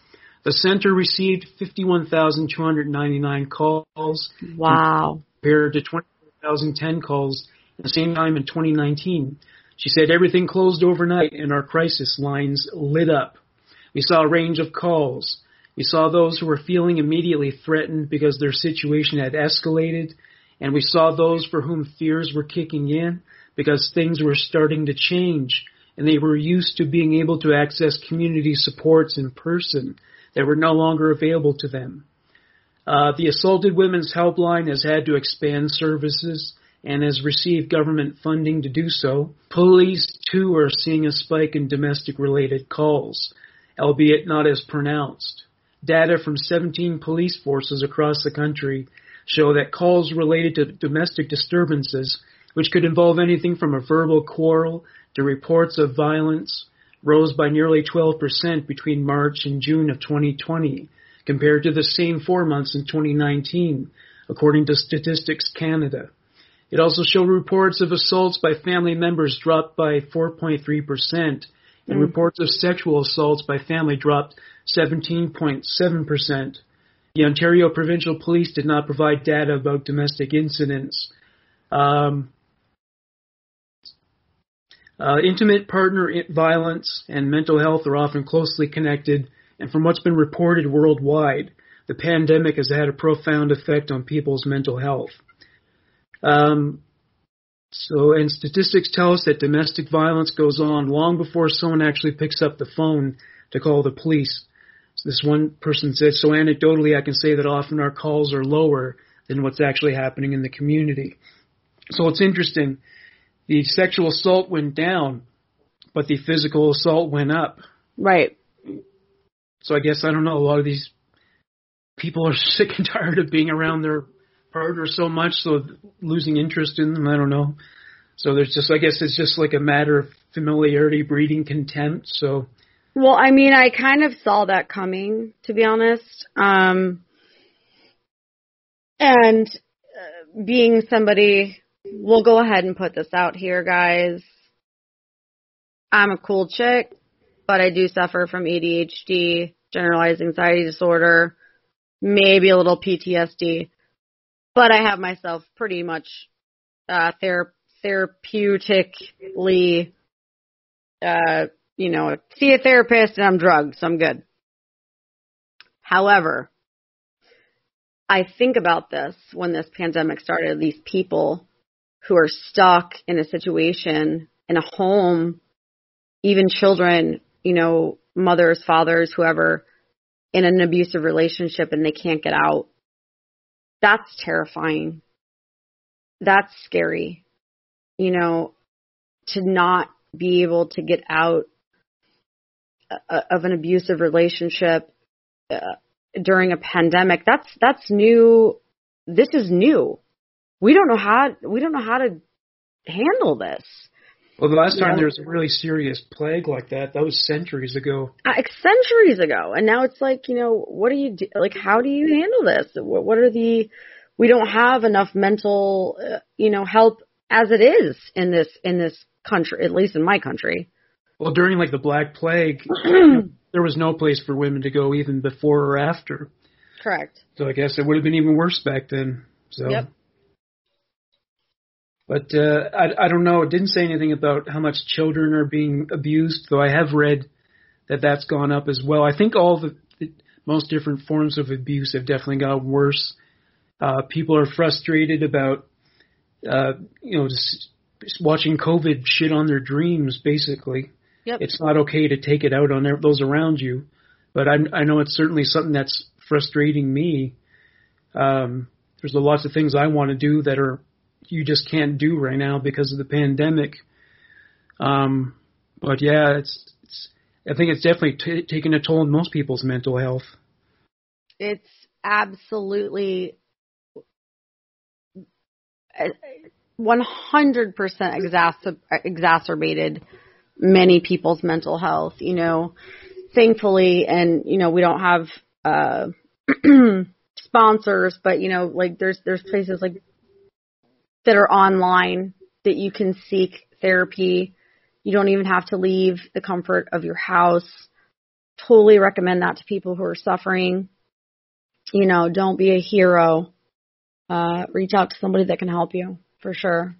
the center received fifty-one thousand two hundred ninety-nine calls. Wow. Compared to twenty thousand ten calls at the same time in twenty nineteen. She said everything closed overnight and our crisis lines lit up. We saw a range of calls. We saw those who were feeling immediately threatened because their situation had escalated, and we saw those for whom fears were kicking in because things were starting to change, and they were used to being able to access community supports in person that were no longer available to them. Uh, the Assaulted Women's Helpline has had to expand services and has received government funding to do so. Police, too, are seeing a spike in domestic-related calls, albeit not as pronounced. Data from seventeen police forces across the country show that calls related to domestic disturbances, which could involve anything from a verbal quarrel to reports of violence, rose by nearly twelve percent between March and June of twenty twenty, compared to the same four months in twenty nineteen, according to Statistics Canada. It also showed reports of assaults by family members dropped by four point three percent, and reports of sexual assaults by family dropped seventeen point seven percent. The Ontario Provincial Police did not provide data about domestic incidents. Um, uh, intimate partner violence and mental health are often closely connected, and from what's been reported worldwide, the pandemic has had a profound effect on people's mental health. Um, So, and statistics tell us that domestic violence goes on long before someone actually picks up the phone to call the police. So this one person said, so anecdotally, I can say that often our calls are lower than what's actually happening in the community. So it's interesting. The sexual assault went down, but the physical assault went up. Right. So I guess, I don't know, a lot of these people are sick and tired of being around their partner so much, so losing interest in them, I don't know. So there's just, I guess it's just like a matter of familiarity breeding contempt, so. Well, I mean, I kind of saw that coming, to be honest. Um, and uh, being somebody, we'll go ahead and put this out here, guys. I'm a cool chick, but I do suffer from A D H D, generalized anxiety disorder, maybe a little P T S D, but I have myself pretty much uh, thera- therapeutically, uh, you know, see a therapist and I'm drugged, so I'm good. However, I think about this when this pandemic started, these people who are stuck in a situation, in a home, even children, you know, mothers, fathers, whoever, in an abusive relationship and they can't get out. That's terrifying. That's scary. You know, to not be able to get out of an abusive relationship during a pandemic. That's, that's new. This is new. We don't know how, we don't know how to handle this. Well, the last time you know, there was a really serious plague like that, that was centuries ago. Uh, centuries ago. And now it's like, you know, what do you do? Like, how do you handle this? What, what are the, we don't have enough mental, uh, you know, help as it is in this, in this country, at least in my country. Well, during like the Black Plague, there was no place for women to go even before or after. Correct. So I guess it would have been even worse back then. So. Yep. But uh, I, I don't know. It didn't say anything about how much children are being abused, though I have read that that's gone up as well. I think all the, the most different forms of abuse have definitely gotten worse. Uh, people are frustrated about, uh, you know, just watching COVID shit on their dreams, basically. Yep. It's not okay to take it out on those around you. But I, I know it's certainly something that's frustrating me. Um, there's lots of things I want to do that are you just can't do right now because of the pandemic. Um, but yeah, it's, it's, I think it's definitely t- taking a toll on most people's mental health. It's absolutely one hundred percent exacer- exacerbated many people's mental health, you know, thankfully. And, you know, we don't have, uh, sponsors, but you know, like there's, there's places like, that are online that you can seek therapy. You don't even have to leave the comfort of your house. Totally recommend that to people who are suffering. You know, don't be a hero. Uh, reach out to somebody that can help you for sure.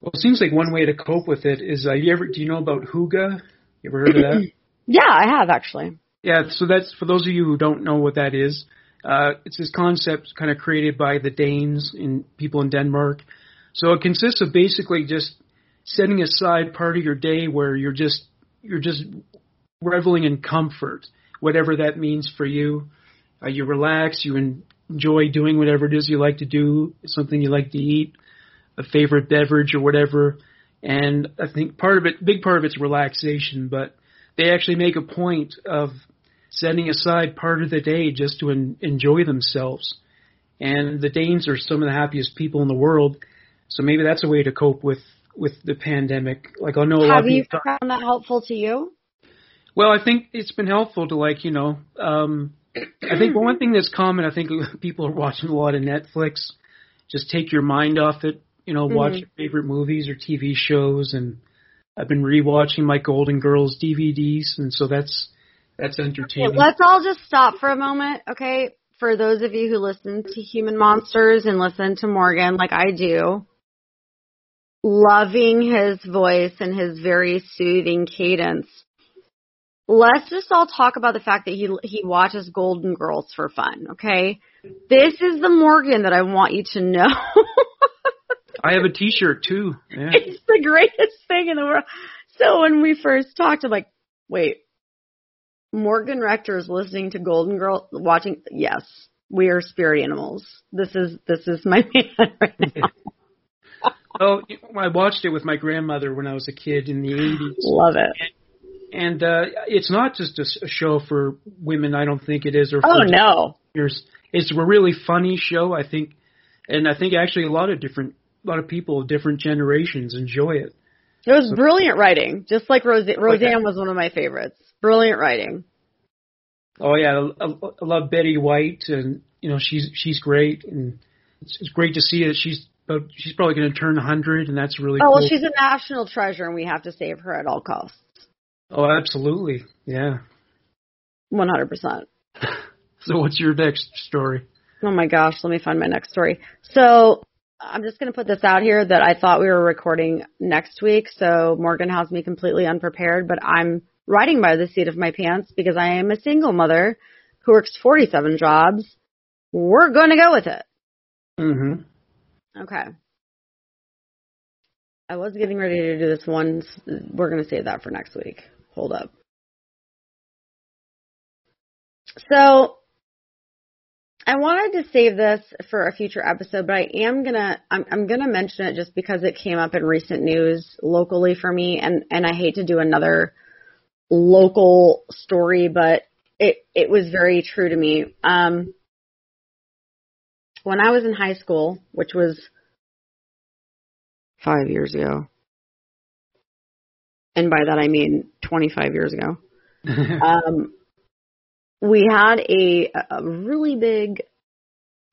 Well, it seems like one way to cope with it is, uh, you ever, do you know about hygge? You ever heard of that? Yeah, I have actually. Yeah. So that's for those of you who don't know what that is. Uh, it's this concept kind of created by the Danes and people in Denmark. So it consists of basically just setting aside part of your day where you're just you're just reveling in comfort, whatever that means for you. Uh, you relax, you enjoy doing whatever it is you like to do, something you like to eat, a favorite beverage or whatever. And I think part of it, big part of it's relaxation, but they actually make a point of setting aside part of the day just to en- enjoy themselves. And the Danes are some of the happiest people in the world, so maybe that's a way to cope with, with the pandemic. Like, I know a lot of people... Have you found that helpful to you? Well, I think it's been helpful to, like, you know... Um, I think one thing that's common, I think people are watching a lot of Netflix. Just take your mind off it, you know, watch mm-hmm. your favorite movies or T V shows. And I've been rewatching my Golden Girls D V Ds, and so that's... That's entertaining. Okay, let's all just stop for a moment, okay? For those of you who listen to Human Monsters and listen to Morgan like I do, loving his voice and his very soothing cadence, let's just all talk about the fact that he he watches Golden Girls for fun, okay? This is the Morgan that I want you to know. I have a T-shirt, too. Yeah. It's the greatest thing in the world. So when we first talked, I'm like, wait. Morgan Rector is listening to Golden Girl, watching. Yes, we are spirit animals. This is this is my man right now. Well, I watched it with my grandmother when I was a kid in the eighties. Love it. And, and uh, it's not just a, a show for women. I don't think it is. Or for oh no, years. It's a really funny show. I think, and I think actually a lot of different, a lot of people of different generations enjoy it. It was so, brilliant writing, just like Rose, Roseanne okay. was one of my favorites. Brilliant writing. Oh yeah, I, I love Betty White, and you know she's she's great, and it's, it's great to see that she's But she's probably going to turn one hundred, and that's really oh, cool. Oh, well, she's a national treasure, and we have to save her at all costs. Oh, absolutely. Yeah. one hundred percent. So what's your next story? Oh, my gosh. Let me find my next story. So I'm just going to put this out here that I thought we were recording next week, so Morgan has me completely unprepared, but I'm riding by the seat of my pants because I am a single mother who works forty-seven jobs. We're going to go with it. Mm-hmm. Okay. I was getting ready to do this one. We're going to save that for next week. Hold up. So I wanted to save this for a future episode, but I am going to, I'm, I'm going to mention it just because it came up in recent news locally for me. And, and I hate to do another local story, but it, it was very true to me. Um, When I was in high school, which was five years ago, and by that I mean twenty-five years ago, um, we had a, a really big,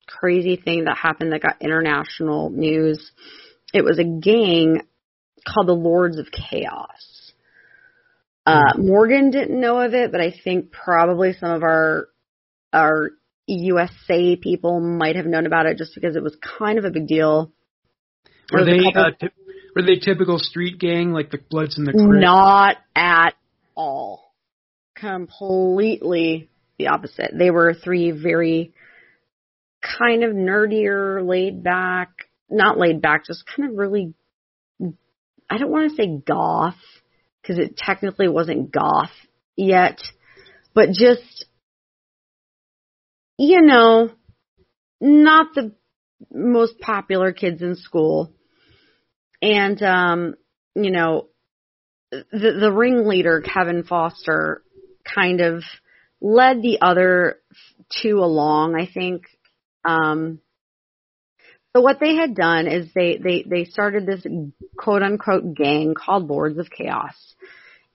crazy thing that happened that got international news. It was a gang called the Lords of Chaos. Uh, Morgan didn't know of it, but I think probably some of our our U S A people might have known about it just because it was kind of a big deal. Were they uh, t- were they typical street gang like the Bloods and the Crips? Not at all. Completely the opposite. They were three very kind of nerdier, laid back, not laid back, just kind of really, I don't want to say goth because it technically wasn't goth yet, but just, you know, not the most popular kids in school. And, um, you know, the, the ringleader, Kevin Foster, kind of led the other two along, I think. Um, so what they had done is they, they, they started this quote-unquote gang called Lords of Chaos.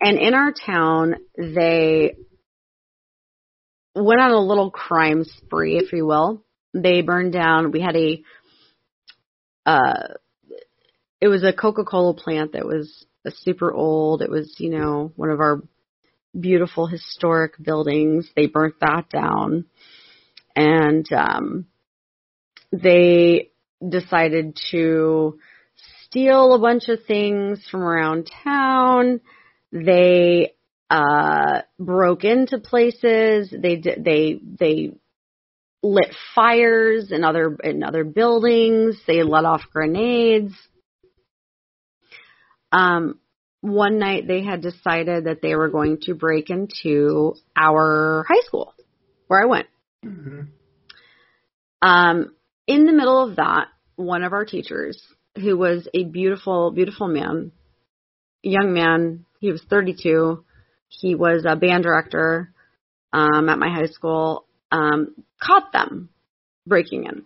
And in our town, they went on a little crime spree, if you will. They burned down, we had a, uh, it was a Coca-Cola plant that was a super old. It was, you know, one of our beautiful historic buildings. They burnt that down. And um, they decided to steal a bunch of things from around town. They Uh, broke into places. They they they lit fires in other in other buildings. They let off grenades. Um, one night they had decided that they were going to break into our high school, where I went. Mm-hmm. Um, in the middle of that, one of our teachers, who was a beautiful, beautiful man, young man, he was thirty-two. He was a band director um, at my high school, um, caught them breaking in.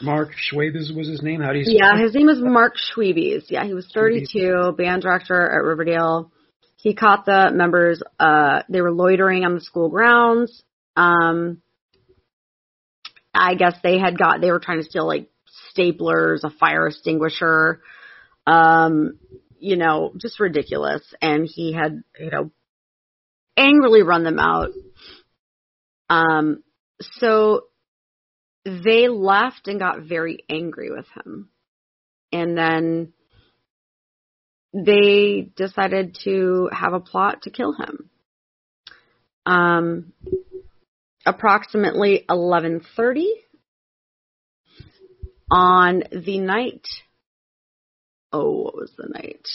Mark Schwebes was his name? How do you say Yeah, his name was Mark Schwebes. Yeah, he was thirty-two, band director at Riverdale. He caught the members. Uh, they were loitering on the school grounds. Um, I guess they had got, they were trying to steal, like, staplers, a fire extinguisher, um, you know, just ridiculous. And he had, you know, angrily run them out. Um, so they left and got very angry with him. And then they decided to have a plot to kill him. Um, approximately eleven thirty on the night. Oh, what was the night?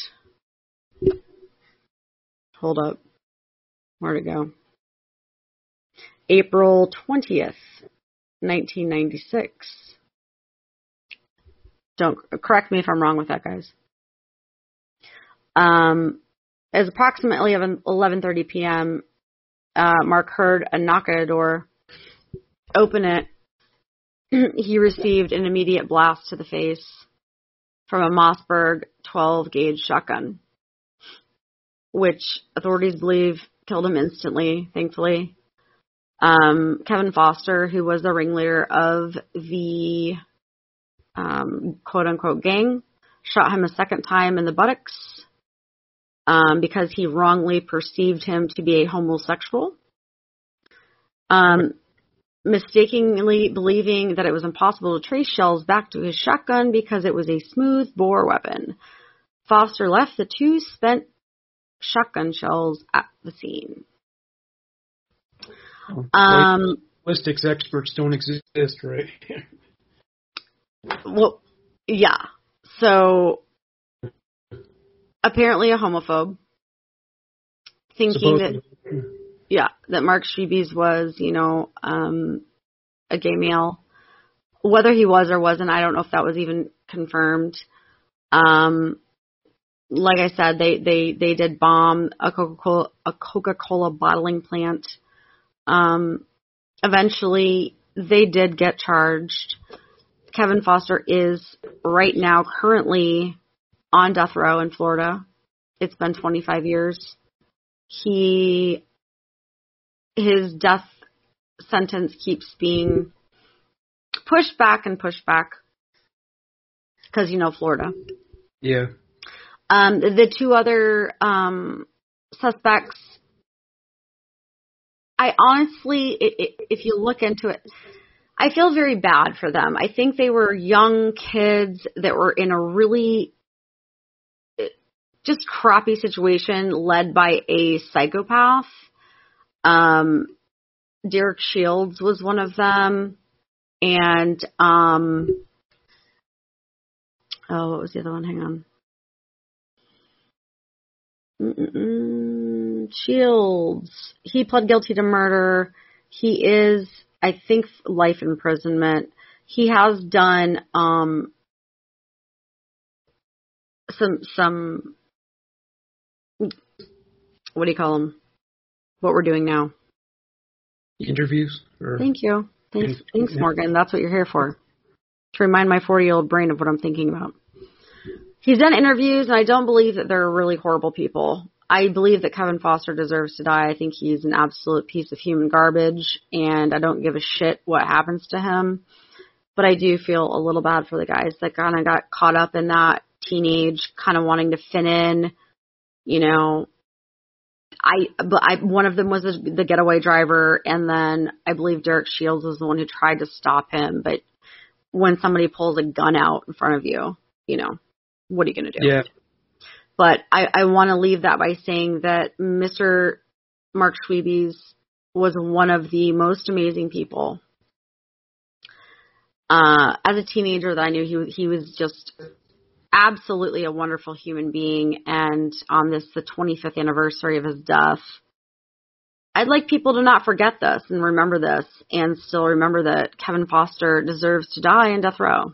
Hold up. Where'd it go? April twentieth, nineteen ninety-six. Don't correct me if I'm wrong with that, guys. Um, it was approximately eleven thirty p.m. Uh, Mark heard a knock at a door. Open it. He received an immediate blast to the face from a Mossberg twelve gauge shotgun, which authorities believe killed him instantly, thankfully. Um, Kevin Foster, who was the ringleader of the um, quote-unquote gang, shot him a second time in the buttocks um, because he wrongly perceived him to be a homosexual, um, mistakenly believing that it was impossible to trace shells back to his shotgun because it was a smooth-bore weapon. Foster left the two spent shotgun shells at the scene. Um, Ballistics experts don't exist, right? Well, yeah. So, apparently a homophobe, thinking Supposedly. that, yeah, that Mark Schwebes was, you know, um, a gay male. Whether he was or wasn't, I don't know if that was even confirmed. Um, like I said, they, they, they did bomb a Coca-Cola, a Coca-Cola bottling plant. Um, eventually they did get charged. Kevin Foster is right now currently on death row in Florida. It's been twenty-five years. He, his death sentence keeps being pushed back and pushed back. 'Cause you know, Florida. Yeah. Um, the two other, um, suspects, I honestly, if you look into it, I feel very bad for them. I think they were young kids that were in a really just crappy situation led by a psychopath. Um, Derek Shields was one of them. And, um, oh, what was the other one? Hang on. Mm-mm-mm. Shields. He pled guilty to murder. He is, I think, life imprisonment. He has done um, some some. What do you call them? What we're doing now? Interviews. Or Thank you. Thanks, interviews. Thanks, Morgan. That's what you're here for. To remind my forty-year-old brain of what I'm thinking about. He's done interviews, and I don't believe that they're really horrible people. I believe that Kevin Foster deserves to die. I think he's an absolute piece of human garbage, and I don't give a shit what happens to him. But I do feel a little bad for the guys that kind of got caught up in that teenage kind of wanting to fit in. You know, I but I one of them was the, the getaway driver, and then I believe Derek Shields was the one who tried to stop him. But when somebody pulls a gun out in front of you, you know, what are you going to do? Yeah. But I, I want to leave that by saying that Mister Mark Schwebes was one of the most amazing people. Uh, as a teenager that I knew, he, he was just absolutely a wonderful human being. And on this, the twenty-fifth anniversary of his death, I'd like people to not forget this and remember this and still remember that Kevin Foster deserves to die in death row.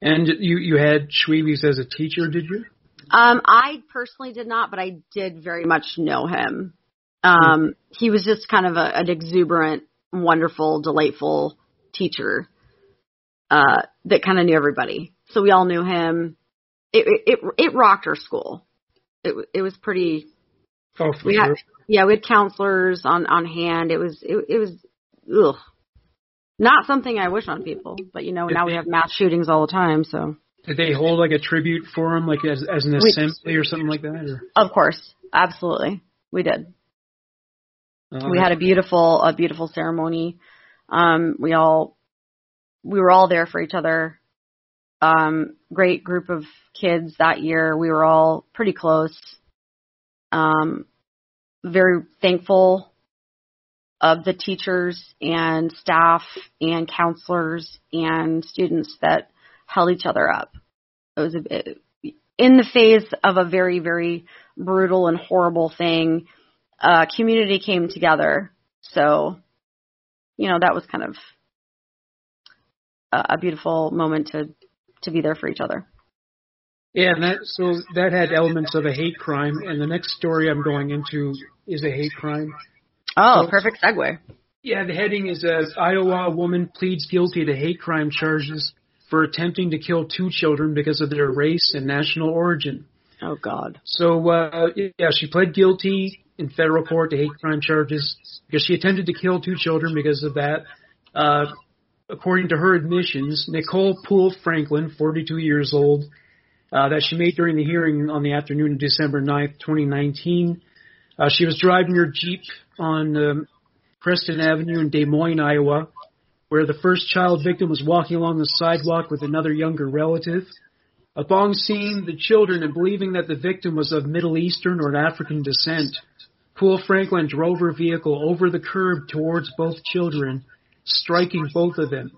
And you, you had Schwebes as a teacher, did you? Um, I personally did not, but I did very much know him. Um, he was just kind of a, an exuberant, wonderful, delightful teacher uh, that kind of knew everybody. So we all knew him. It it, it, it rocked our school. It it was pretty. Oh, for we sure. Had, yeah, we had counselors on, on hand. It was it, it was ugh, not something I wish on people, but you know now we have mass shootings all the time, so. Did they hold, like, a tribute for him, like, as, as an assembly or something like that? Or? Of course. Absolutely. We did. Um, we had a beautiful a beautiful ceremony. Um, we all we were all there for each other. Um, great group of kids that year. We were all pretty close. Um, very thankful of the teachers and staff and counselors and students that held each other up. It was a, it, in the face of a very, very brutal and horrible thing. Uh, community came together, so you know that was kind of a, a beautiful moment to to be there for each other. Yeah, and that so that had elements of a hate crime. And the next story I'm going into is a hate crime. Oh, so, perfect segue. Yeah, the heading is uh, Iowa woman pleads guilty to hate crime charges for attempting to kill two children because of their race and national origin. Oh, God. So, uh, yeah, she pled guilty in federal court to hate crime charges because she attempted to kill two children because of that. Uh, according to her admissions, Nicole Poole Franklin, forty-two years old, uh, that she made during the hearing on the afternoon of December ninth, twenty nineteen. Uh, she was driving her Jeep on um, Preston Avenue in Des Moines, Iowa, where the first child victim was walking along the sidewalk with another younger relative. Upon seeing the children and believing that the victim was of Middle Eastern or African descent, Poole Franklin drove her vehicle over the curb towards both children, striking both of them.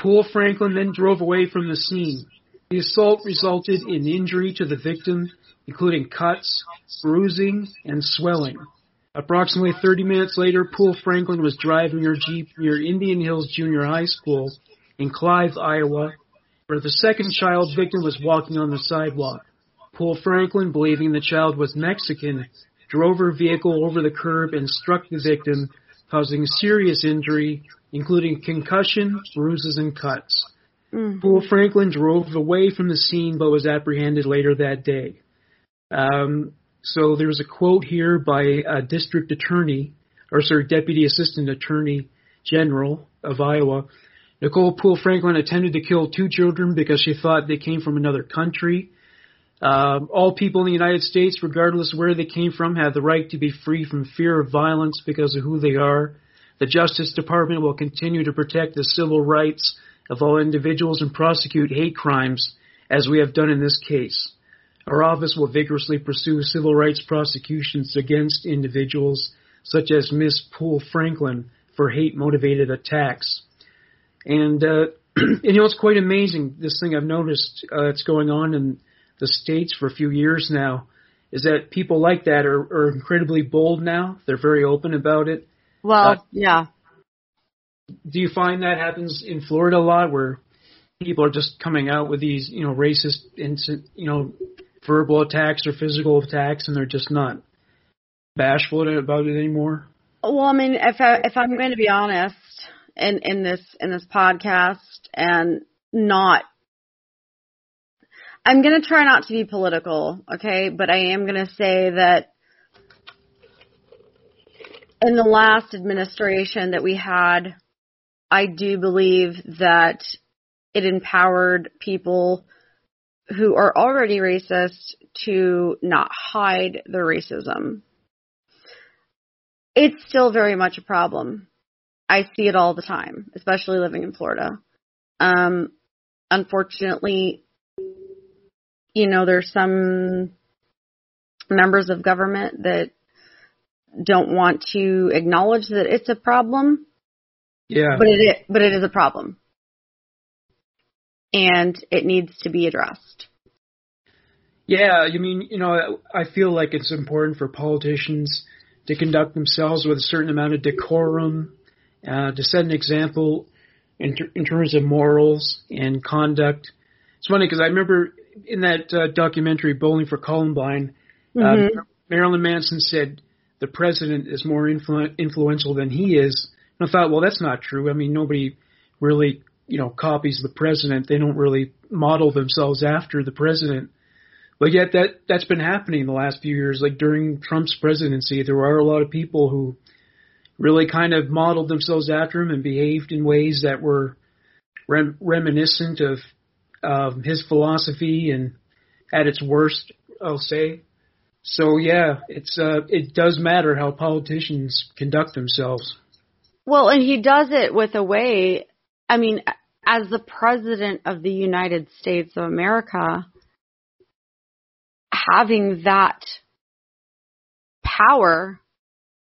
Poole Franklin then drove away from the scene. The assault resulted in injury to the victim, including cuts, bruising, and swelling. Approximately thirty minutes later, Poole Franklin was driving her Jeep near Indian Hills Junior High School in Clive, Iowa, where the second child victim was walking on the sidewalk. Poole Franklin, believing the child was Mexican, drove her vehicle over the curb and struck the victim, causing serious injury, including concussion, bruises, and cuts. Mm. Poole Franklin drove away from the scene but was apprehended later that day. Um, so there's a quote here by a district attorney, or sorry, Deputy Assistant Attorney General of Iowa. Nicole Poole Franklin attempted to kill two children because she thought they came from another country. Uh, all people in the United States, regardless of where they came from, have the right to be free from fear of violence because of who they are. The Justice Department will continue to protect the civil rights of all individuals and prosecute hate crimes, as we have done in this case. Our office will vigorously pursue civil rights prosecutions against individuals such as Miss Poole Franklin for hate-motivated attacks. And, uh, you know, it's quite amazing, this thing I've noticed uh, that's going on in the States for a few years now, is that people like that are, are incredibly bold now. They're very open about it. Well, uh, yeah. Do you find that happens in Florida a lot, where people are just coming out with these, you know, racist, you know, verbal attacks or physical attacks, and they're just not bashful about it anymore? Well, I mean, if I, if I'm going to be honest, in, in this in this podcast, and not, I'm going to try not to be political, okay? But I am going to say that in the last administration that we had, I do believe that it empowered people who are already racist to not hide their racism. It's still very much a problem. I see it all the time, especially living in Florida. Um, unfortunately, you know, there's some members of government that don't want to acknowledge that it's a problem. Yeah. But it is, but it is a problem. And it needs to be addressed. Yeah, I mean, you know, I feel like it's important for politicians to conduct themselves with a certain amount of decorum, uh, to set an example in, ter- in terms of morals and conduct. It's funny because I remember in that uh, documentary, Bowling for Columbine, mm-hmm. uh, Marilyn Manson said the president is more influ- influential than he is. And I thought, well, that's not true. I mean, nobody really, you know, copies the president. They don't really model themselves after the president. But yet that, that's been happening the last few years. Like during Trump's presidency, there are a lot of people who really kind of modeled themselves after him and behaved in ways that were rem- reminiscent of Um, his philosophy, and at its worst, I'll say. So yeah, it's uh, it does matter how politicians conduct themselves. Well, and he does it with a way, I mean, as the president of the United States of America, having that power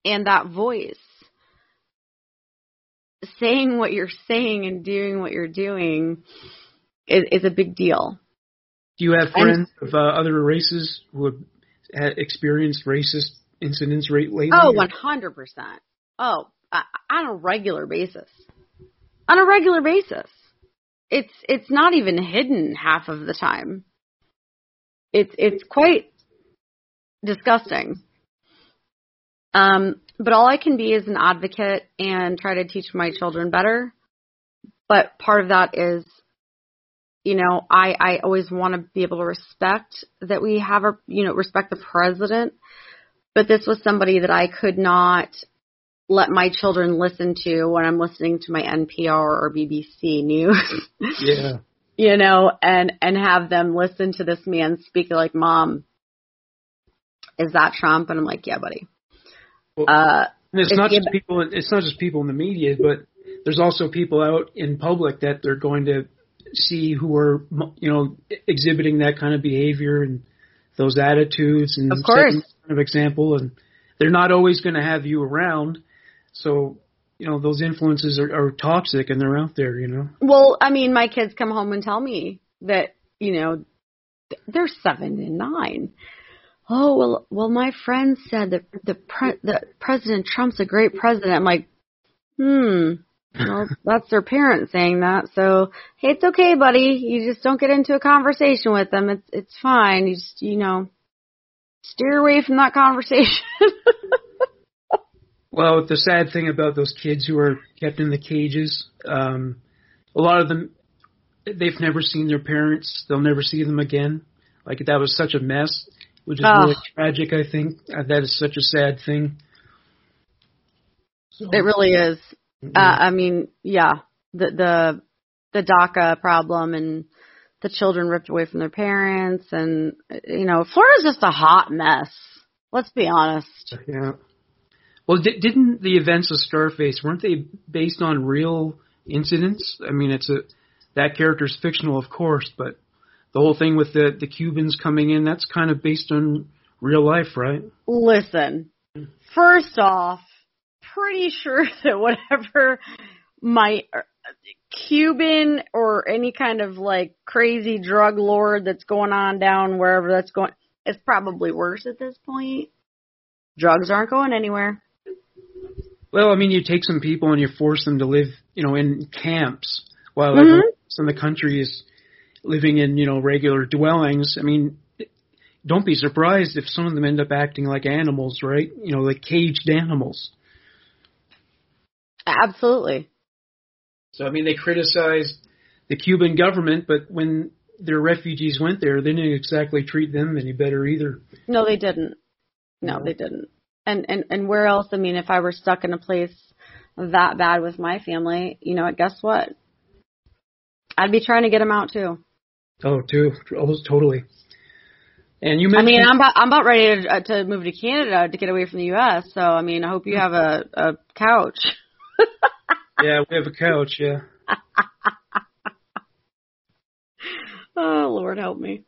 and that voice, saying what you're saying and doing what you're doing Is, is a big deal. Do you have friends and, of uh, other races who have had experienced racist incidents lately? Oh, one hundred percent. Oh, uh, on a regular basis. On a regular basis. It's it's not even hidden half of the time. It's it's quite disgusting. Um, but all I can be is an advocate and try to teach my children better. But part of that is, you know, I, I always want to be able to respect that we have a, you know, respect the president. But this was somebody that I could not let my children listen to when I'm listening to my N P R or B B C news. Yeah. You know, and, and have them listen to this man speak. They're like, Mom, is that Trump? And I'm like, yeah, buddy. Well, uh, and it's, it's not just it, people. It's not just people in the media, but there's also people out in public that they're going to see who are, you know, exhibiting that kind of behavior and those attitudes and setting that kind of example. And they're not always going to have you around. So, you know, those influences are, are toxic and they're out there, you know. Well, I mean, my kids come home and tell me that, you know, they're seven and nine. Oh, well, well, my friend said that the, pre- the President Trump's a great president. I'm like, hmm, well, that's their parent saying that. So, hey, it's okay, buddy. You just don't get into a conversation with them. It's it's fine. You just, you know, steer away from that conversation. Well, the sad thing about those kids who are kept in the cages, um, a lot of them, they've never seen their parents. They'll never see them again. Like, that was such a mess, which is oh. really tragic, I think. That is such a sad thing. So, it really is. Yeah. Uh, I mean, yeah, the, the the DACA problem and the children ripped away from their parents. And, you know, Florida's just a hot mess. Let's be honest. Yeah. Well, di- didn't the events of Scarface, weren't they based on real incidents? I mean, it's a that character's fictional, of course, but the whole thing with the, the Cubans coming in, that's kind of based on real life, right? Listen, first off, pretty sure that whatever my Cuban or any kind of, like, crazy drug lord that's going on down wherever that's going, it's probably worse at this point. Drugs aren't going anywhere. Well, I mean, you take some people and you force them to live, you know, in camps while mm-hmm. everyone else in the country is living in, you know, regular dwellings. I mean, don't be surprised if some of them end up acting like animals, right? You know, like caged animals. Absolutely. So, I mean, they criticized the Cuban government, but when their refugees went there, they didn't exactly treat them any better either. No, they didn't. No, they didn't. And, and and where else? I mean, if I were stuck in a place that bad with my family, you know, guess what? I'd be trying to get them out, too. Oh, too. Almost totally. And you mentioned- I mean, I'm about, I'm about ready to, to move to Canada to get away from the U S, so, I mean, I hope you have a, a couch. Yeah, we have a couch, yeah. Oh, Lord, help me.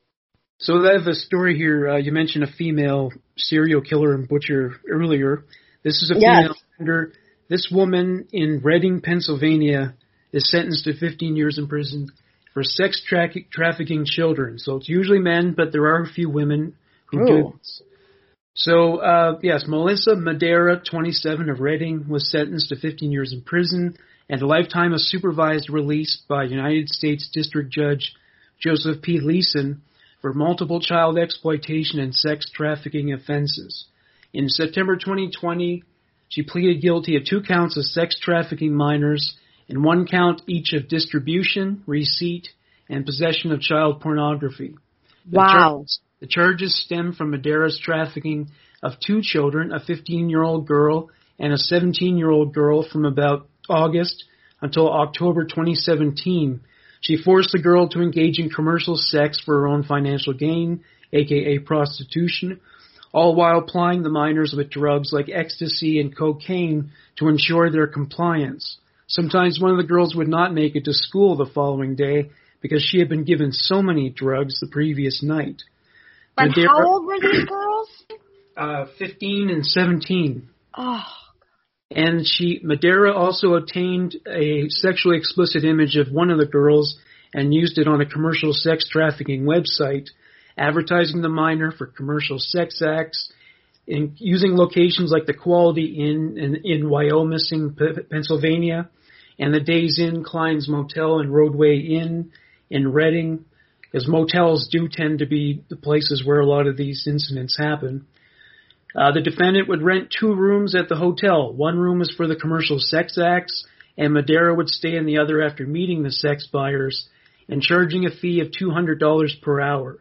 So I have a story here. Uh, you mentioned a female serial killer and butcher earlier. This is a female offender. Yes. This woman in Reading, Pennsylvania, is sentenced to fifteen years in prison for sex tra- trafficking children. So it's usually men, but there are a few women who Ooh. do this. So, uh, yes, Melissa Madera, twenty-seven, of Reading, was sentenced to fifteen years in prison and a lifetime of supervised release by United States District Judge Joseph P. Leeson for multiple child exploitation and sex trafficking offenses. In September twenty twenty, she pleaded guilty of two counts of sex trafficking minors and one count each of distribution, receipt, and possession of child pornography. The wow. Charges, the charges stem from Madera's trafficking of two children, a fifteen-year-old girl and a seventeen-year-old girl, from about August until October twenty seventeen. She forced the girl to engage in commercial sex for her own financial gain, a k a prostitution, all while plying the minors with drugs like ecstasy and cocaine to ensure their compliance. Sometimes one of the girls would not make it to school the following day because she had been given so many drugs the previous night. And Madera, how old were these girls? Uh, fifteen and seventeen. Oh. And she, Madera, also obtained a sexually explicit image of one of the girls and used it on a commercial sex trafficking website, advertising the minor for commercial sex acts, and using locations like the Quality Inn in, in Wyomissing, P- Pennsylvania, and the Days Inn, Klein's Motel, and Roadway Inn in Reading, because motels do tend to be the places where a lot of these incidents happen. Uh, the defendant would rent two rooms at the hotel. One room was for the commercial sex acts, and Madera would stay in the other after meeting the sex buyers and charging a fee of two hundred dollars per hour.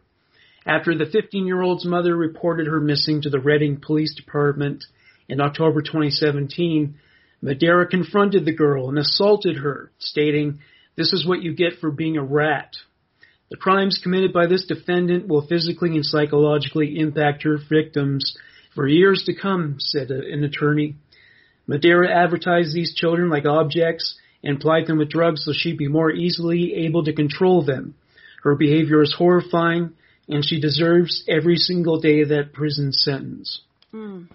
After the fifteen-year-old's mother reported her missing to the Reading Police Department in October twenty seventeen, Madera confronted the girl and assaulted her, stating, "This is what you get for being a rat. The crimes committed by this defendant will physically and psychologically impact her victims for years to come," said an attorney. Madera advertised these children like objects and plied them with drugs so she'd be more easily able to control them. Her behavior is horrifying, and she deserves every single day of that prison sentence. Mm.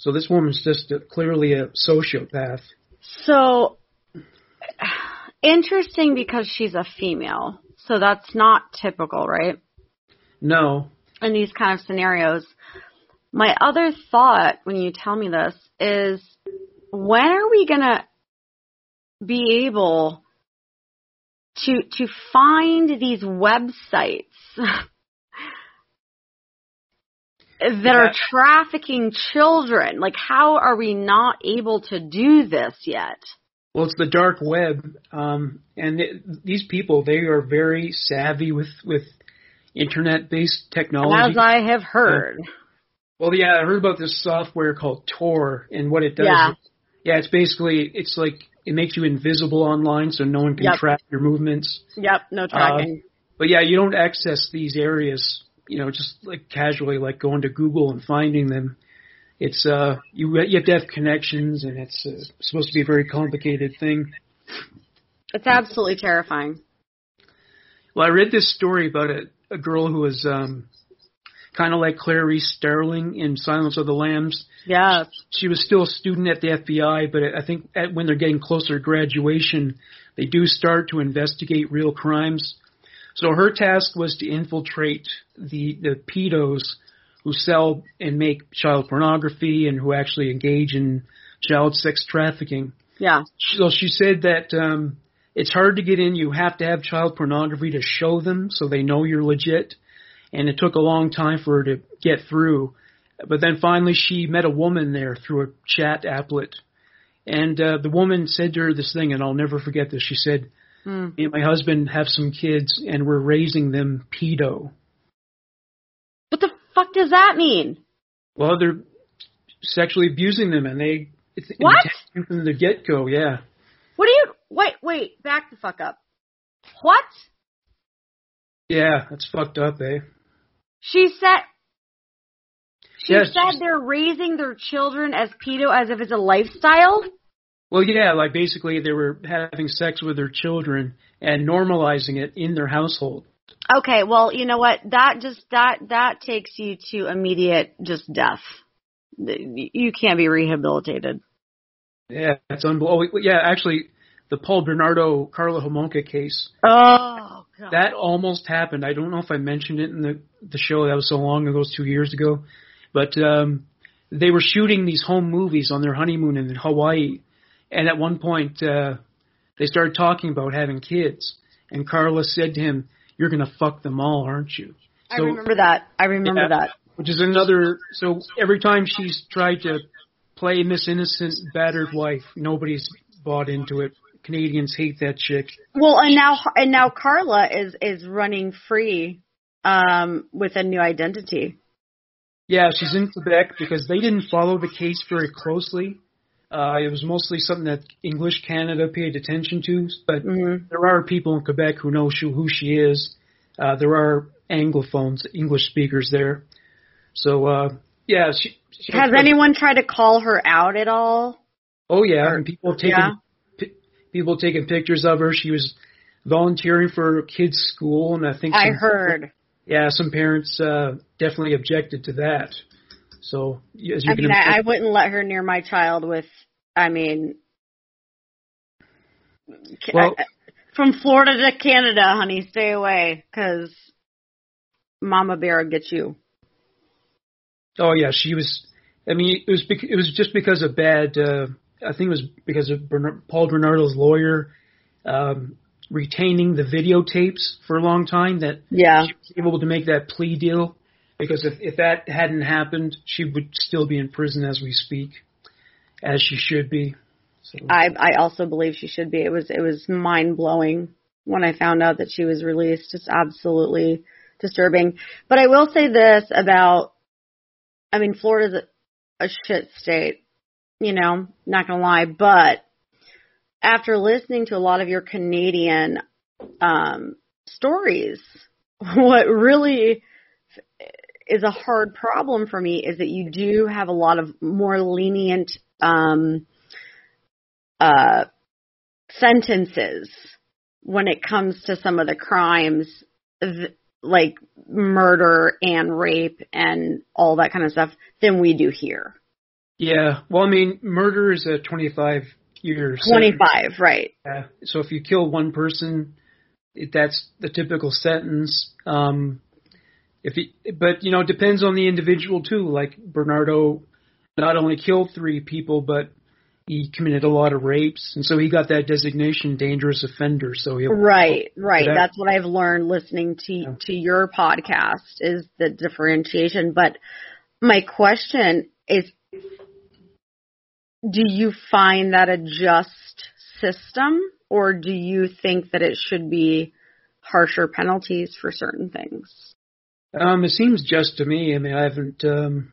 So this woman's just a, clearly a sociopath. So... Interesting, because she's a female, so that's not typical, right? No. In these kind of scenarios. My other thought when you tell me this is, when are we going to be able to to find these websites that yeah. are trafficking children? Like, how are we not able to do this yet? Well, it's the dark web, um, and it, these people, they are very savvy with, with internet-based technology. As I have heard. Uh, well, yeah, I heard about this software called Tor and what it does. Yeah, it, yeah it's basically, it's like it makes you invisible online so no one can yep. track your movements. Yep, no tracking. Uh, but, yeah, you don't access these areas, you know, just like casually, like going to Google and finding them. It's uh you you have to have connections, and it's uh, supposed to be a very complicated thing. It's absolutely terrifying. Well, I read this story about a, a girl who was um kind of like Clarice Starling in Silence of the Lambs. Yeah, she, she was still a student at the F B I, but I think at, when they're getting closer to graduation, they do start to investigate real crimes. So her task was to infiltrate the the pedos who sell and make child pornography and who actually engage in child sex trafficking. Yeah. So she said that um, it's hard to get in. You have to have child pornography to show them so they know you're legit. And it took a long time for her to get through. But then finally she met a woman there through a chat applet. And uh, the woman said to her this thing, and I'll never forget this. She said, mm. "Me and my husband have some kids, and we're raising them pedo." What the fuck does that mean? Well, they're sexually abusing them, and they it's what? intent from the get-go, yeah. What do you... Wait, wait, back the fuck up. What? Yeah, that's fucked up, eh? She said... She yeah, said she, they're raising their children as pedo as if it's a lifestyle? Well, yeah, like basically they were having sex with their children and normalizing it in their household. Okay, well, you know what? That just that that takes you to immediate just death. You can't be rehabilitated. Yeah, that's unbelievable. Yeah, actually, the Paul Bernardo Carla Homonka case. Oh, God. That almost happened. I don't know if I mentioned it in the the show. That was so long ago, it was two years ago. But um, they were shooting these home movies on their honeymoon in Hawaii, and at one point uh, they started talking about having kids, and Carla said to him, "You're going to fuck them all, aren't you?" So, I remember that. I remember yeah, that. Which is another... So every time she's tried to play Miss Innocent Battered Wife, nobody's bought into it. Canadians hate that chick. Well, and now and now Carla is, is running free um, with a new identity. Yeah, she's in Quebec because they didn't follow the case very closely. Uh, it was mostly something that English Canada paid attention to, but mm-hmm. there are people in Quebec who know she, who she is. Uh, there are Anglophones, English speakers there. So, uh, yeah. She, she Has anyone tried to call her out at all? Oh, yeah. Or, and people taking, yeah. P- people taking pictures of her. She was volunteering for kids' school, and I think some, I heard. Yeah, some parents uh, definitely objected to that. So, as you I can mean, I, I wouldn't let her near my child with, I mean, well, I, from Florida to Canada, honey, stay away, because Mama Bear will get you. Oh, yeah, she was, I mean, it was it was just because of bad, uh, I think it was because of Bernard, Paul Bernardo's lawyer um, retaining the videotapes for a long time that yeah. she was able to make that plea deal. Because if, if that hadn't happened, she would still be in prison as we speak, as she should be. So. I I also believe she should be. It was it was mind blowing when I found out that she was released. Just absolutely disturbing. But I will say this about, I mean, Florida's a, a shit state, you know, not going to lie. But after listening to a lot of your Canadian um, stories, what really is a hard problem for me is that you do have a lot of more lenient um, uh, sentences when it comes to some of the crimes, th- like murder and rape and all that kind of stuff, than we do here. Yeah. Well, I mean, murder is a twenty-five year twenty-five sentence. Right. Yeah. So if you kill one person, that's the typical sentence. Um, if you, but, you know, it depends on the individual, too. Like Bernardo not only killed three people, but he committed a lot of rapes, and so he got that designation, dangerous offender. So he'll, right, right. That. That's what I've learned listening to yeah. to your podcast is the differentiation. But my question is, do you find that a just system, or do you think that it should be harsher penalties for certain things? Um, it seems just to me. I mean, I haven't. Um,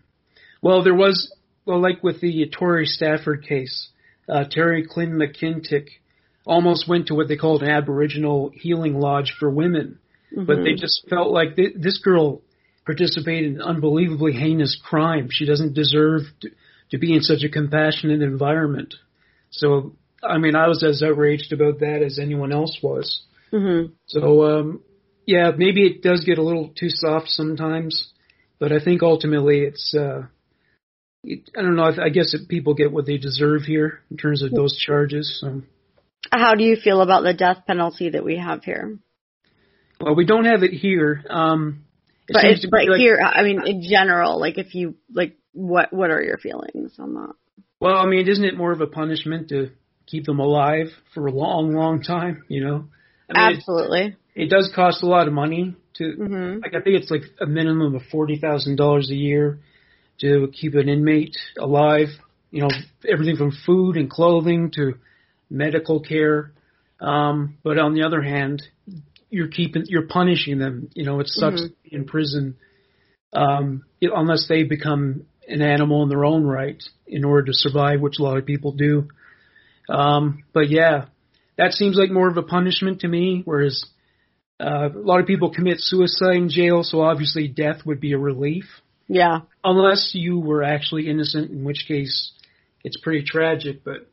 well, there was. Well, like with the Torrey Stafford case, uh, Terry Clyn McKintick almost went to what they called an Aboriginal healing lodge for women. Mm-hmm. But they just felt like th- this girl participated in an unbelievably heinous crime. She doesn't deserve to, to be in such a compassionate environment. So, I mean, I was as outraged about that as anyone else was. Mm-hmm. So, um, yeah, maybe it does get a little too soft sometimes, but I think ultimately it's... Uh, I don't know. I guess if people get what they deserve here in terms of those charges. So. How do you feel about the death penalty that we have here? Well, we don't have it here. Um, it but it's, but like, here, I mean, in general, like if you like, what what are your feelings on that? Well, I mean, isn't it more of a punishment to keep them alive for a long, long time? You know, I mean, absolutely. It, it does cost a lot of money to. Mm-hmm. Like I think it's like a minimum of forty thousand dollars a year. To keep an inmate alive, you know, everything from food and clothing to medical care. Um, but on the other hand, you're keeping, you're punishing them. You know, it sucks mm-hmm. to be in prison um, it, unless they become an animal in their own right in order to survive, which a lot of people do. Um, but yeah, that seems like more of a punishment to me. Whereas uh, a lot of people commit suicide in jail, so obviously death would be a relief. Yeah. Unless you were actually innocent, in which case it's pretty tragic, but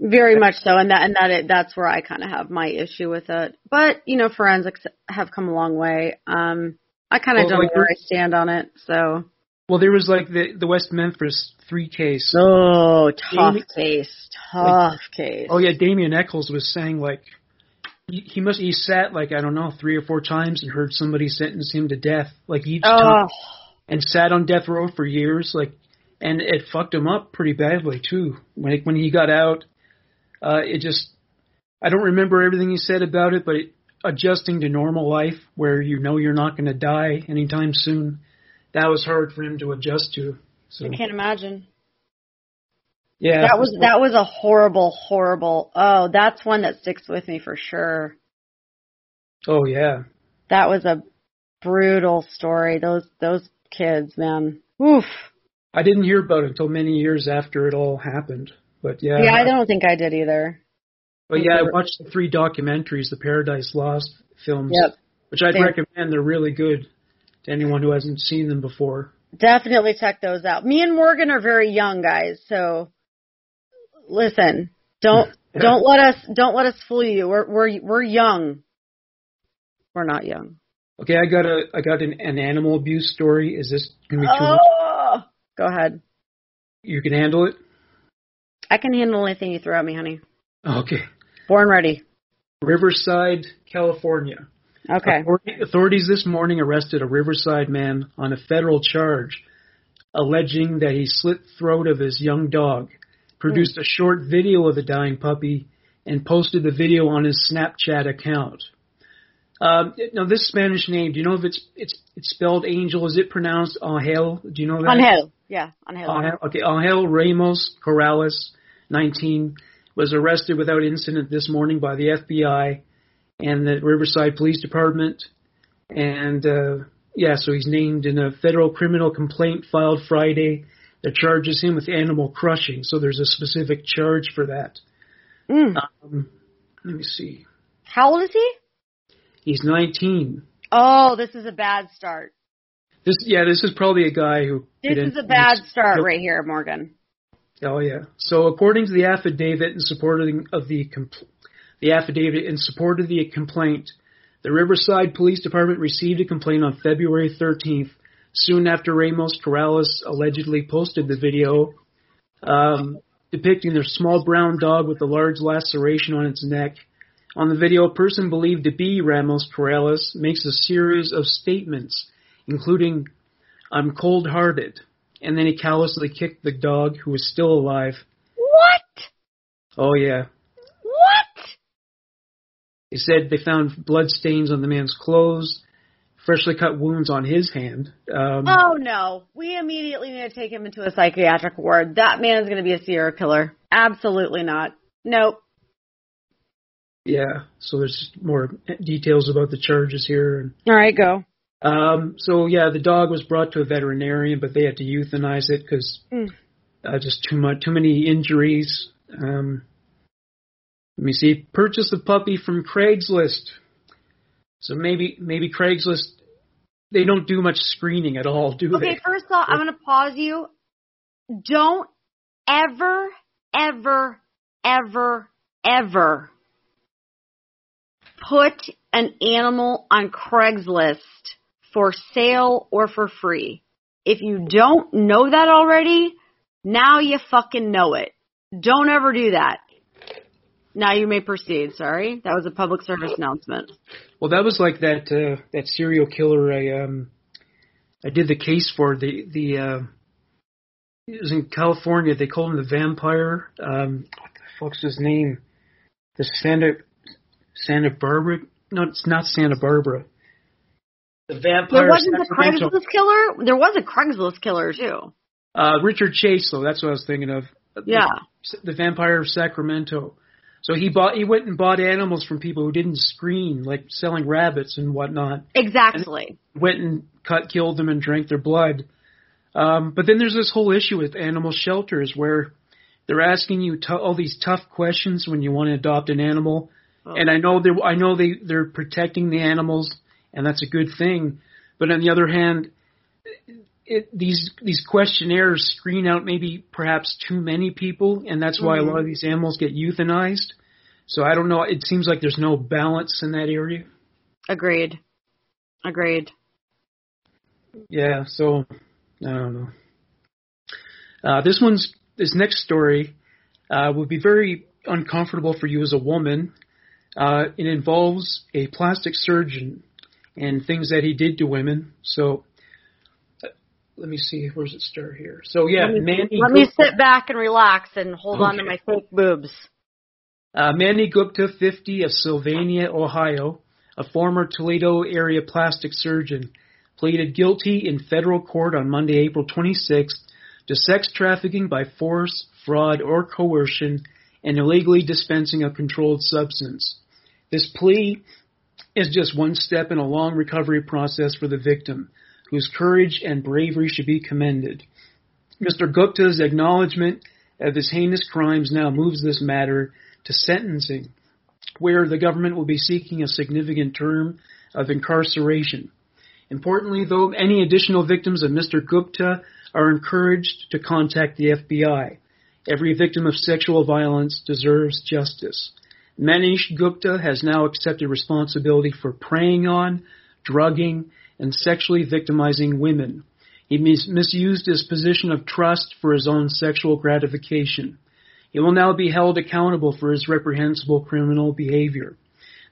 very much so. And that and that it, that's where I kind of have my issue with it. But, you know, forensics have come a long way. Um, I kind of well, don't like know where I stand on it. So. Well, there was like the, the West Memphis three case. Oh, tough Dam- case. Tough like, case. Oh, yeah. Damien Echols was saying like he, he must he sat like, I don't know, three or four times and heard somebody sentence him to death like each oh. time. And sat on death row for years, like, and it fucked him up pretty badly too. When it, when he got out, uh, it just—I don't remember everything he said about it, but it, adjusting to normal life, where you know you're not going to die anytime soon, that was hard for him to adjust to. So. I can't imagine. Yeah, that was that was a horrible, horrible. Oh, that's one that sticks with me for sure. Oh yeah, that was a brutal story. Those those. Kids, man. Oof. I didn't hear about it until many years after it all happened. But yeah. Yeah, I don't think I did either. But yeah, I watched the three documentaries, the Paradise Lost films, yep. which I'd Same. recommend. They're really good to anyone who hasn't seen them before. Definitely check those out. Me and Morgan are very young guys, so listen, don't don't let us don't let us fool you. We're we're we're young. We're not young. Okay, I got a I got an, an animal abuse story. Is this going to be too much? Oh, go ahead. You can handle it? I can handle anything you throw at me, honey. Okay. Born ready. Riverside, California. Okay. Authorities this morning arrested a Riverside man on a federal charge alleging that he slit the throat of his young dog, produced mm. a short video of the dying puppy, and posted the video on his Snapchat account. Um, now, this Spanish name, do you know if it's it's it's spelled Angel? Is it pronounced Angel? Do you know that? Angel, yeah, Angel. Angel. Okay, Angel Ramos Corrales, nineteen, was arrested without incident this morning by the F B I and the Riverside Police Department. And, uh, yeah, so he's named in a federal criminal complaint filed Friday that charges him with animal crushing. So there's a specific charge for that. Mm. Um, let me see. How old is he? He's nineteen. Oh, this is a bad start. This, yeah, this is probably a guy who... This is a bad start no, right here, Morgan. Oh, yeah. So according to the affidavit in support of the compl- the affidavit in support of the complaint, the Riverside Police Department received a complaint on February thirteenth, soon after Ramos Corrales allegedly posted the video um, depicting their small brown dog with a large laceration on its neck. On the video, a person believed to be Ramos Corrales makes a series of statements, including, "I'm cold-hearted," and then he callously kicked the dog, who was still alive. What? Oh, yeah. What? They said they found blood stains on the man's clothes, freshly cut wounds on his hand. Um, oh, no. We immediately need to take him into a psychiatric ward. That man is going to be a serial killer. Absolutely not. Nope. Yeah, so there's more details about the charges here. All right, go. Um, so, yeah, the dog was brought to a veterinarian, but they had to euthanize it because mm. uh, just too much, too many injuries. Um, let me see. Purchased the puppy from Craigslist. So maybe maybe Craigslist, they don't do much screening at all, do okay, they? Okay, first of all, I'm going to pause you. Don't ever, ever, ever, ever put an animal on Craigslist for sale or for free. If you don't know that already, now you fucking know it. Don't ever do that. Now you may proceed. Sorry, that was a public service announcement. Well, that was like that uh, that serial killer I um I did the case for the the uh, it was in California. They called him the vampire. Um, what the fuck's his name? The Santa Santa Barbara? No, it's not Santa Barbara. The vampire. There wasn't a Craigslist killer? There was a Craigslist killer, too. Uh, Richard Chase, though. That's what I was thinking of. Yeah. The, the vampire of Sacramento. So he bought. He went and bought animals from people who didn't screen, like selling rabbits and whatnot. Exactly. And went and cut, killed them and drank their blood. Um, but then there's this whole issue with animal shelters where they're asking you t- all these tough questions when you want to adopt an animal. Oh. And I know they I know they, they're protecting the animals, and that's a good thing. But on the other hand, it, these these questionnaires screen out maybe perhaps too many people, and that's why mm-hmm. a lot of these animals get euthanized. So I don't know. It seems like there's no balance in that area. Agreed. Agreed. Yeah, so I don't know. Uh, this one's this next story uh, would be very uncomfortable for you as a woman. Uh, it involves a plastic surgeon and things that he did to women. So uh, let me see. Where's it start here? So, yeah. Let me, Manny let Gupta, me sit back and relax and hold okay. on to my fake boobs. Uh, Manny Gupta, fifty, of Sylvania, Ohio, a former Toledo area plastic surgeon, pleaded guilty in federal court on Monday, April twenty-sixth, to sex trafficking by force, fraud, or coercion and illegally dispensing a controlled substance. This plea is just one step in a long recovery process for the victim, whose courage and bravery should be commended. Mister Gupta's acknowledgement of his heinous crimes now moves this matter to sentencing, where the government will be seeking a significant term of incarceration. Importantly, though, any additional victims of Mister Gupta are encouraged to contact the F B I. Every victim of sexual violence deserves justice. Manish Gupta has now accepted responsibility for preying on, drugging, and sexually victimizing women. He mis- misused his position of trust for his own sexual gratification. He will now be held accountable for his reprehensible criminal behavior.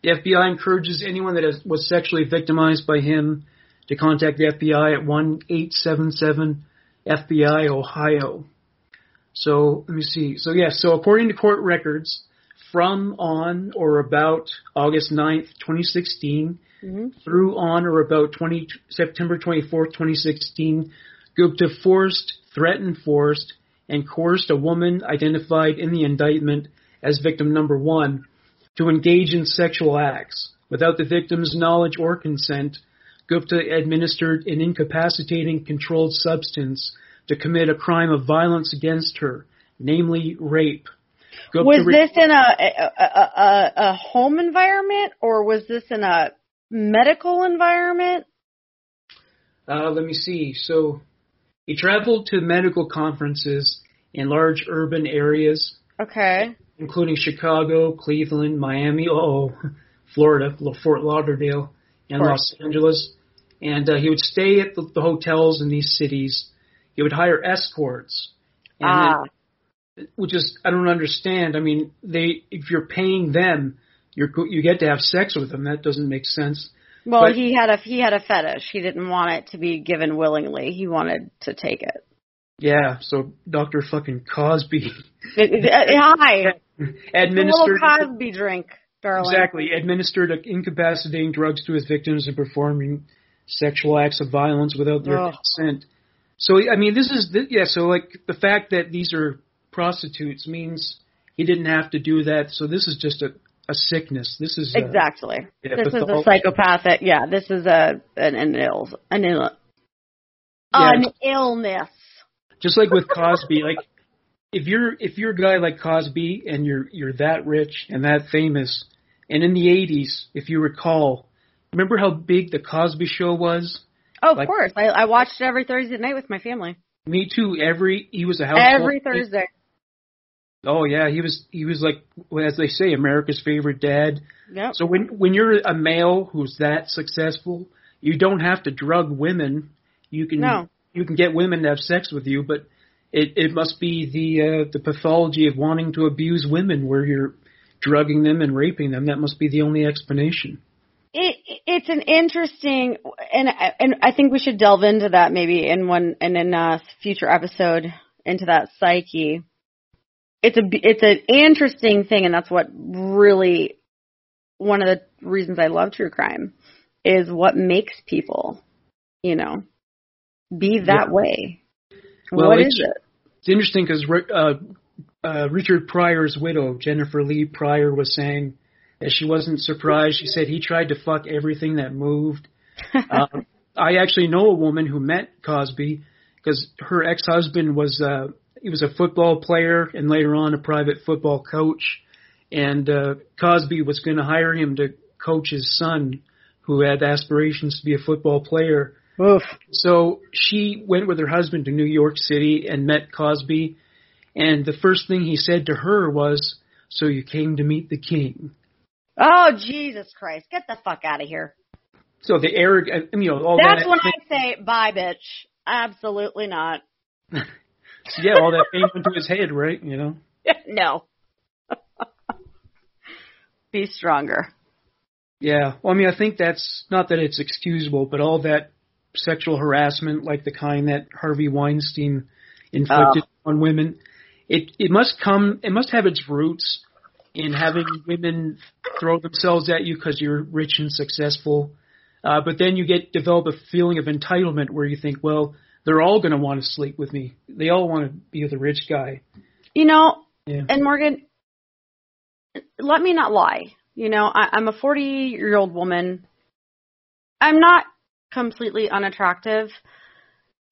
The F B I encourages anyone that has, was sexually victimized by him to contact the F B I at one eight seven seven F B I Ohio. So let me see. So, yeah, so according to court records, from on or about August ninth, twenty sixteen, mm-hmm. through on or about September twenty-fourth, twenty sixteen, Gupta forced, threatened, forced, and coerced a woman identified in the indictment as victim number one to engage in sexual acts. Without the victim's knowledge or consent, Gupta administered an incapacitating controlled substance to commit a crime of violence against her, namely rape. Gupta was this re- in a a, a a home environment, or was this in a medical environment? Uh, let me see. So he traveled to medical conferences in large urban areas. Okay. Including Chicago, Cleveland, Miami, oh, Florida, Fort Lauderdale, and Los Angeles. And uh, he would stay at the, the hotels in these cities. He would hire escorts. And ah. Then, which is, I don't understand. I mean, they if you're paying them, you're, you get to have sex with them. That doesn't make sense. Well, but, he had a he had a fetish. He didn't want it to be given willingly. He wanted to take it. Yeah, so Doctor fucking Cosby. Hi. Administered a little Cosby drink, darling. Exactly. Administered incapacitating drugs to his victims and performing sexual acts of violence without their oh. consent. So, I mean, this is, the, yeah, so, like, the fact that these are prostitutes means he didn't have to do that. So this is just a, a sickness. This is a, Exactly. Yeah, this pathology. Is a psychopathic, yeah, this is a an, an, Ill, an, Ill, yeah. an illness. Just like with Cosby, like if you're if you're a guy like Cosby and you're you're that rich and that famous, and in the eighties, if you recall, remember how big the Cosby Show was? Oh, like, of course, I, I watched it every Thursday night with my family. Me too. Every he was a household every Thursday. Oh yeah, he was he was like, as they say, America's favorite dad. Yep. So when when you're a male who's that successful, you don't have to drug women. You can. No. You can get women to have sex with you, but it, it must be the uh, the pathology of wanting to abuse women where you're drugging them and raping them. That must be the only explanation. It, it's an interesting, and and I think we should delve into that maybe in one and in a future episode into that psyche. It's a it's an interesting thing, and that's what really one of the reasons I love true crime is what makes people, you know. Be that yeah. way. Well, what is it? It's interesting because uh, uh, Richard Pryor's widow, Jennifer Lee Pryor, was saying that she wasn't surprised. She said he tried to fuck everything that moved. um, I actually know a woman who met Cosby because her ex-husband was uh, he was a football player and later on a private football coach. And uh, Cosby was going to hire him to coach his son who had aspirations to be a football player. Oof. So she went with her husband to New York City and met Cosby, and the first thing he said to her was, "So you came to meet the king." Oh, Jesus Christ. Get the fuck out of here. So the arrogant, you know, all That's that. That's when I say, bye, bitch. Absolutely not. So yeah, all that came into his head, right? You know? No. Be stronger. Yeah. Well, I mean, I think that's, not that it's excusable, but all that sexual harassment, like the kind that Harvey Weinstein inflicted oh. on women, it it must come, it must have its roots in having women throw themselves at you because you're rich and successful. Uh, but then you get develop a feeling of entitlement where you think, well, they're all going to want to sleep with me. They all want to be the rich guy. You know, yeah. And Morgan, let me not lie. You know, I, I'm a forty-year-old woman. I'm not completely unattractive,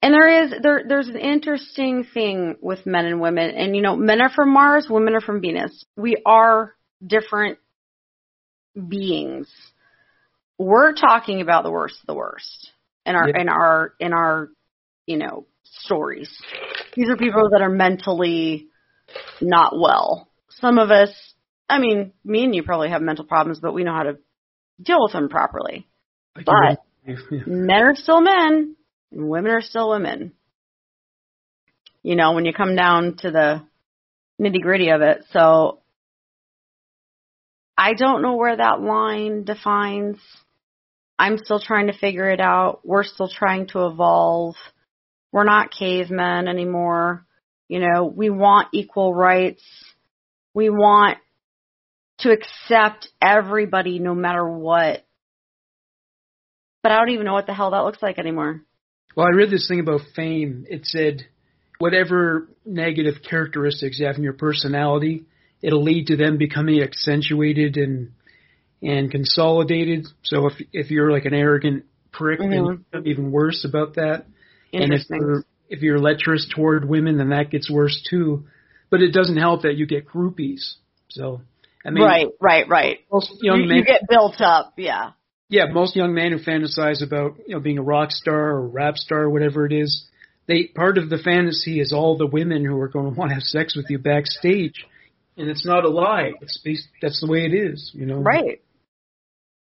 and there is there there's an interesting thing with men and women, and you know, men are from Mars, women are from Venus. We are different beings. We're talking about the worst of the worst in our yeah. in our in our you know stories. These are people that are mentally not well. Some of us, I mean, me and you probably have mental problems, but we know how to deal with them properly. I but can. Men are still men, and women are still women. You know, when you come down to the nitty-gritty of it. So I don't know where that line defines. I'm still trying to figure it out. We're still trying to evolve. We're not cavemen anymore. You know, we want equal rights. We want to accept everybody no matter what. But I don't even know what the hell that looks like anymore. Well, I read this thing about fame. It said whatever negative characteristics you have in your personality, it'll lead to them becoming accentuated and and consolidated. So if if you're like an arrogant prick, mm-hmm. then it's even worse about that. Interesting. And if you're if you're lecherous toward women, then that gets worse too. But it doesn't help that you get groupies. So, I mean, right, right, right. Most young you, men, you get built up, yeah. Yeah, most young men who fantasize about, you know, being a rock star or rap star or whatever it is, they part of the fantasy is all the women who are going to want to have sex with you backstage, and it's not a lie. It's based, that's the way it is, you know. Right.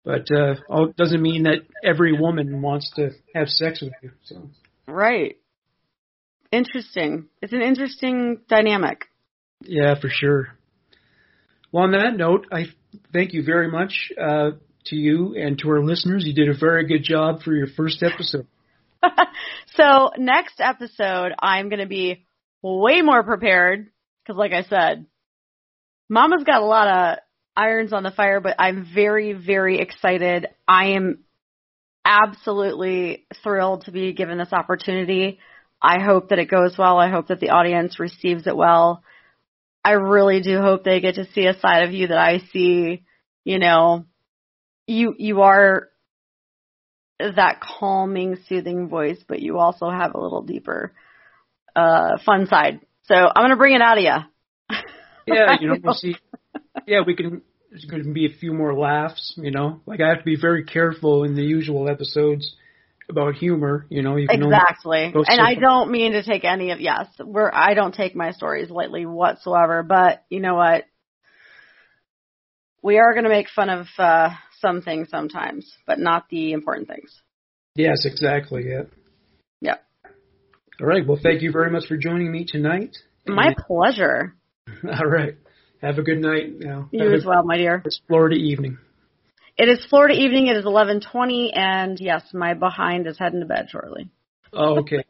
But uh, it doesn't mean that every woman wants to have sex with you. So. Right. Interesting. It's an interesting dynamic. Yeah, for sure. Well, on that note, I thank you very much uh, to you and to our listeners. You did a very good job for your first episode. So next episode, I'm going to be way more prepared because, like I said, Mama's got a lot of irons on the fire, but I'm very, very excited. I am absolutely thrilled to be given this opportunity. I hope that it goes well. I hope that the audience receives it well. I really do hope they get to see a side of you that I see. You know, you you are that calming, soothing voice, but you also have a little deeper, uh, fun side. So I'm going to bring it out of you. Yeah, you know, we'll see. Yeah, we can. There's going to be a few more laughs. You know, like I have to be very careful in the usual episodes about humor. You know, you can exactly. Only and I don't mean to take any of yes. We're I don't take my stories lightly whatsoever. But you know what? We are going to make fun of uh, some things sometimes, but not the important things. Yes, exactly. Yeah. Yeah. All right. Well, thank you very much for joining me tonight. My and, pleasure. All right. Have a good night now. You as well, my dear. It's Florida evening. It is Florida evening. It is eleven twenty, and yes, my behind is heading to bed shortly. Oh, okay.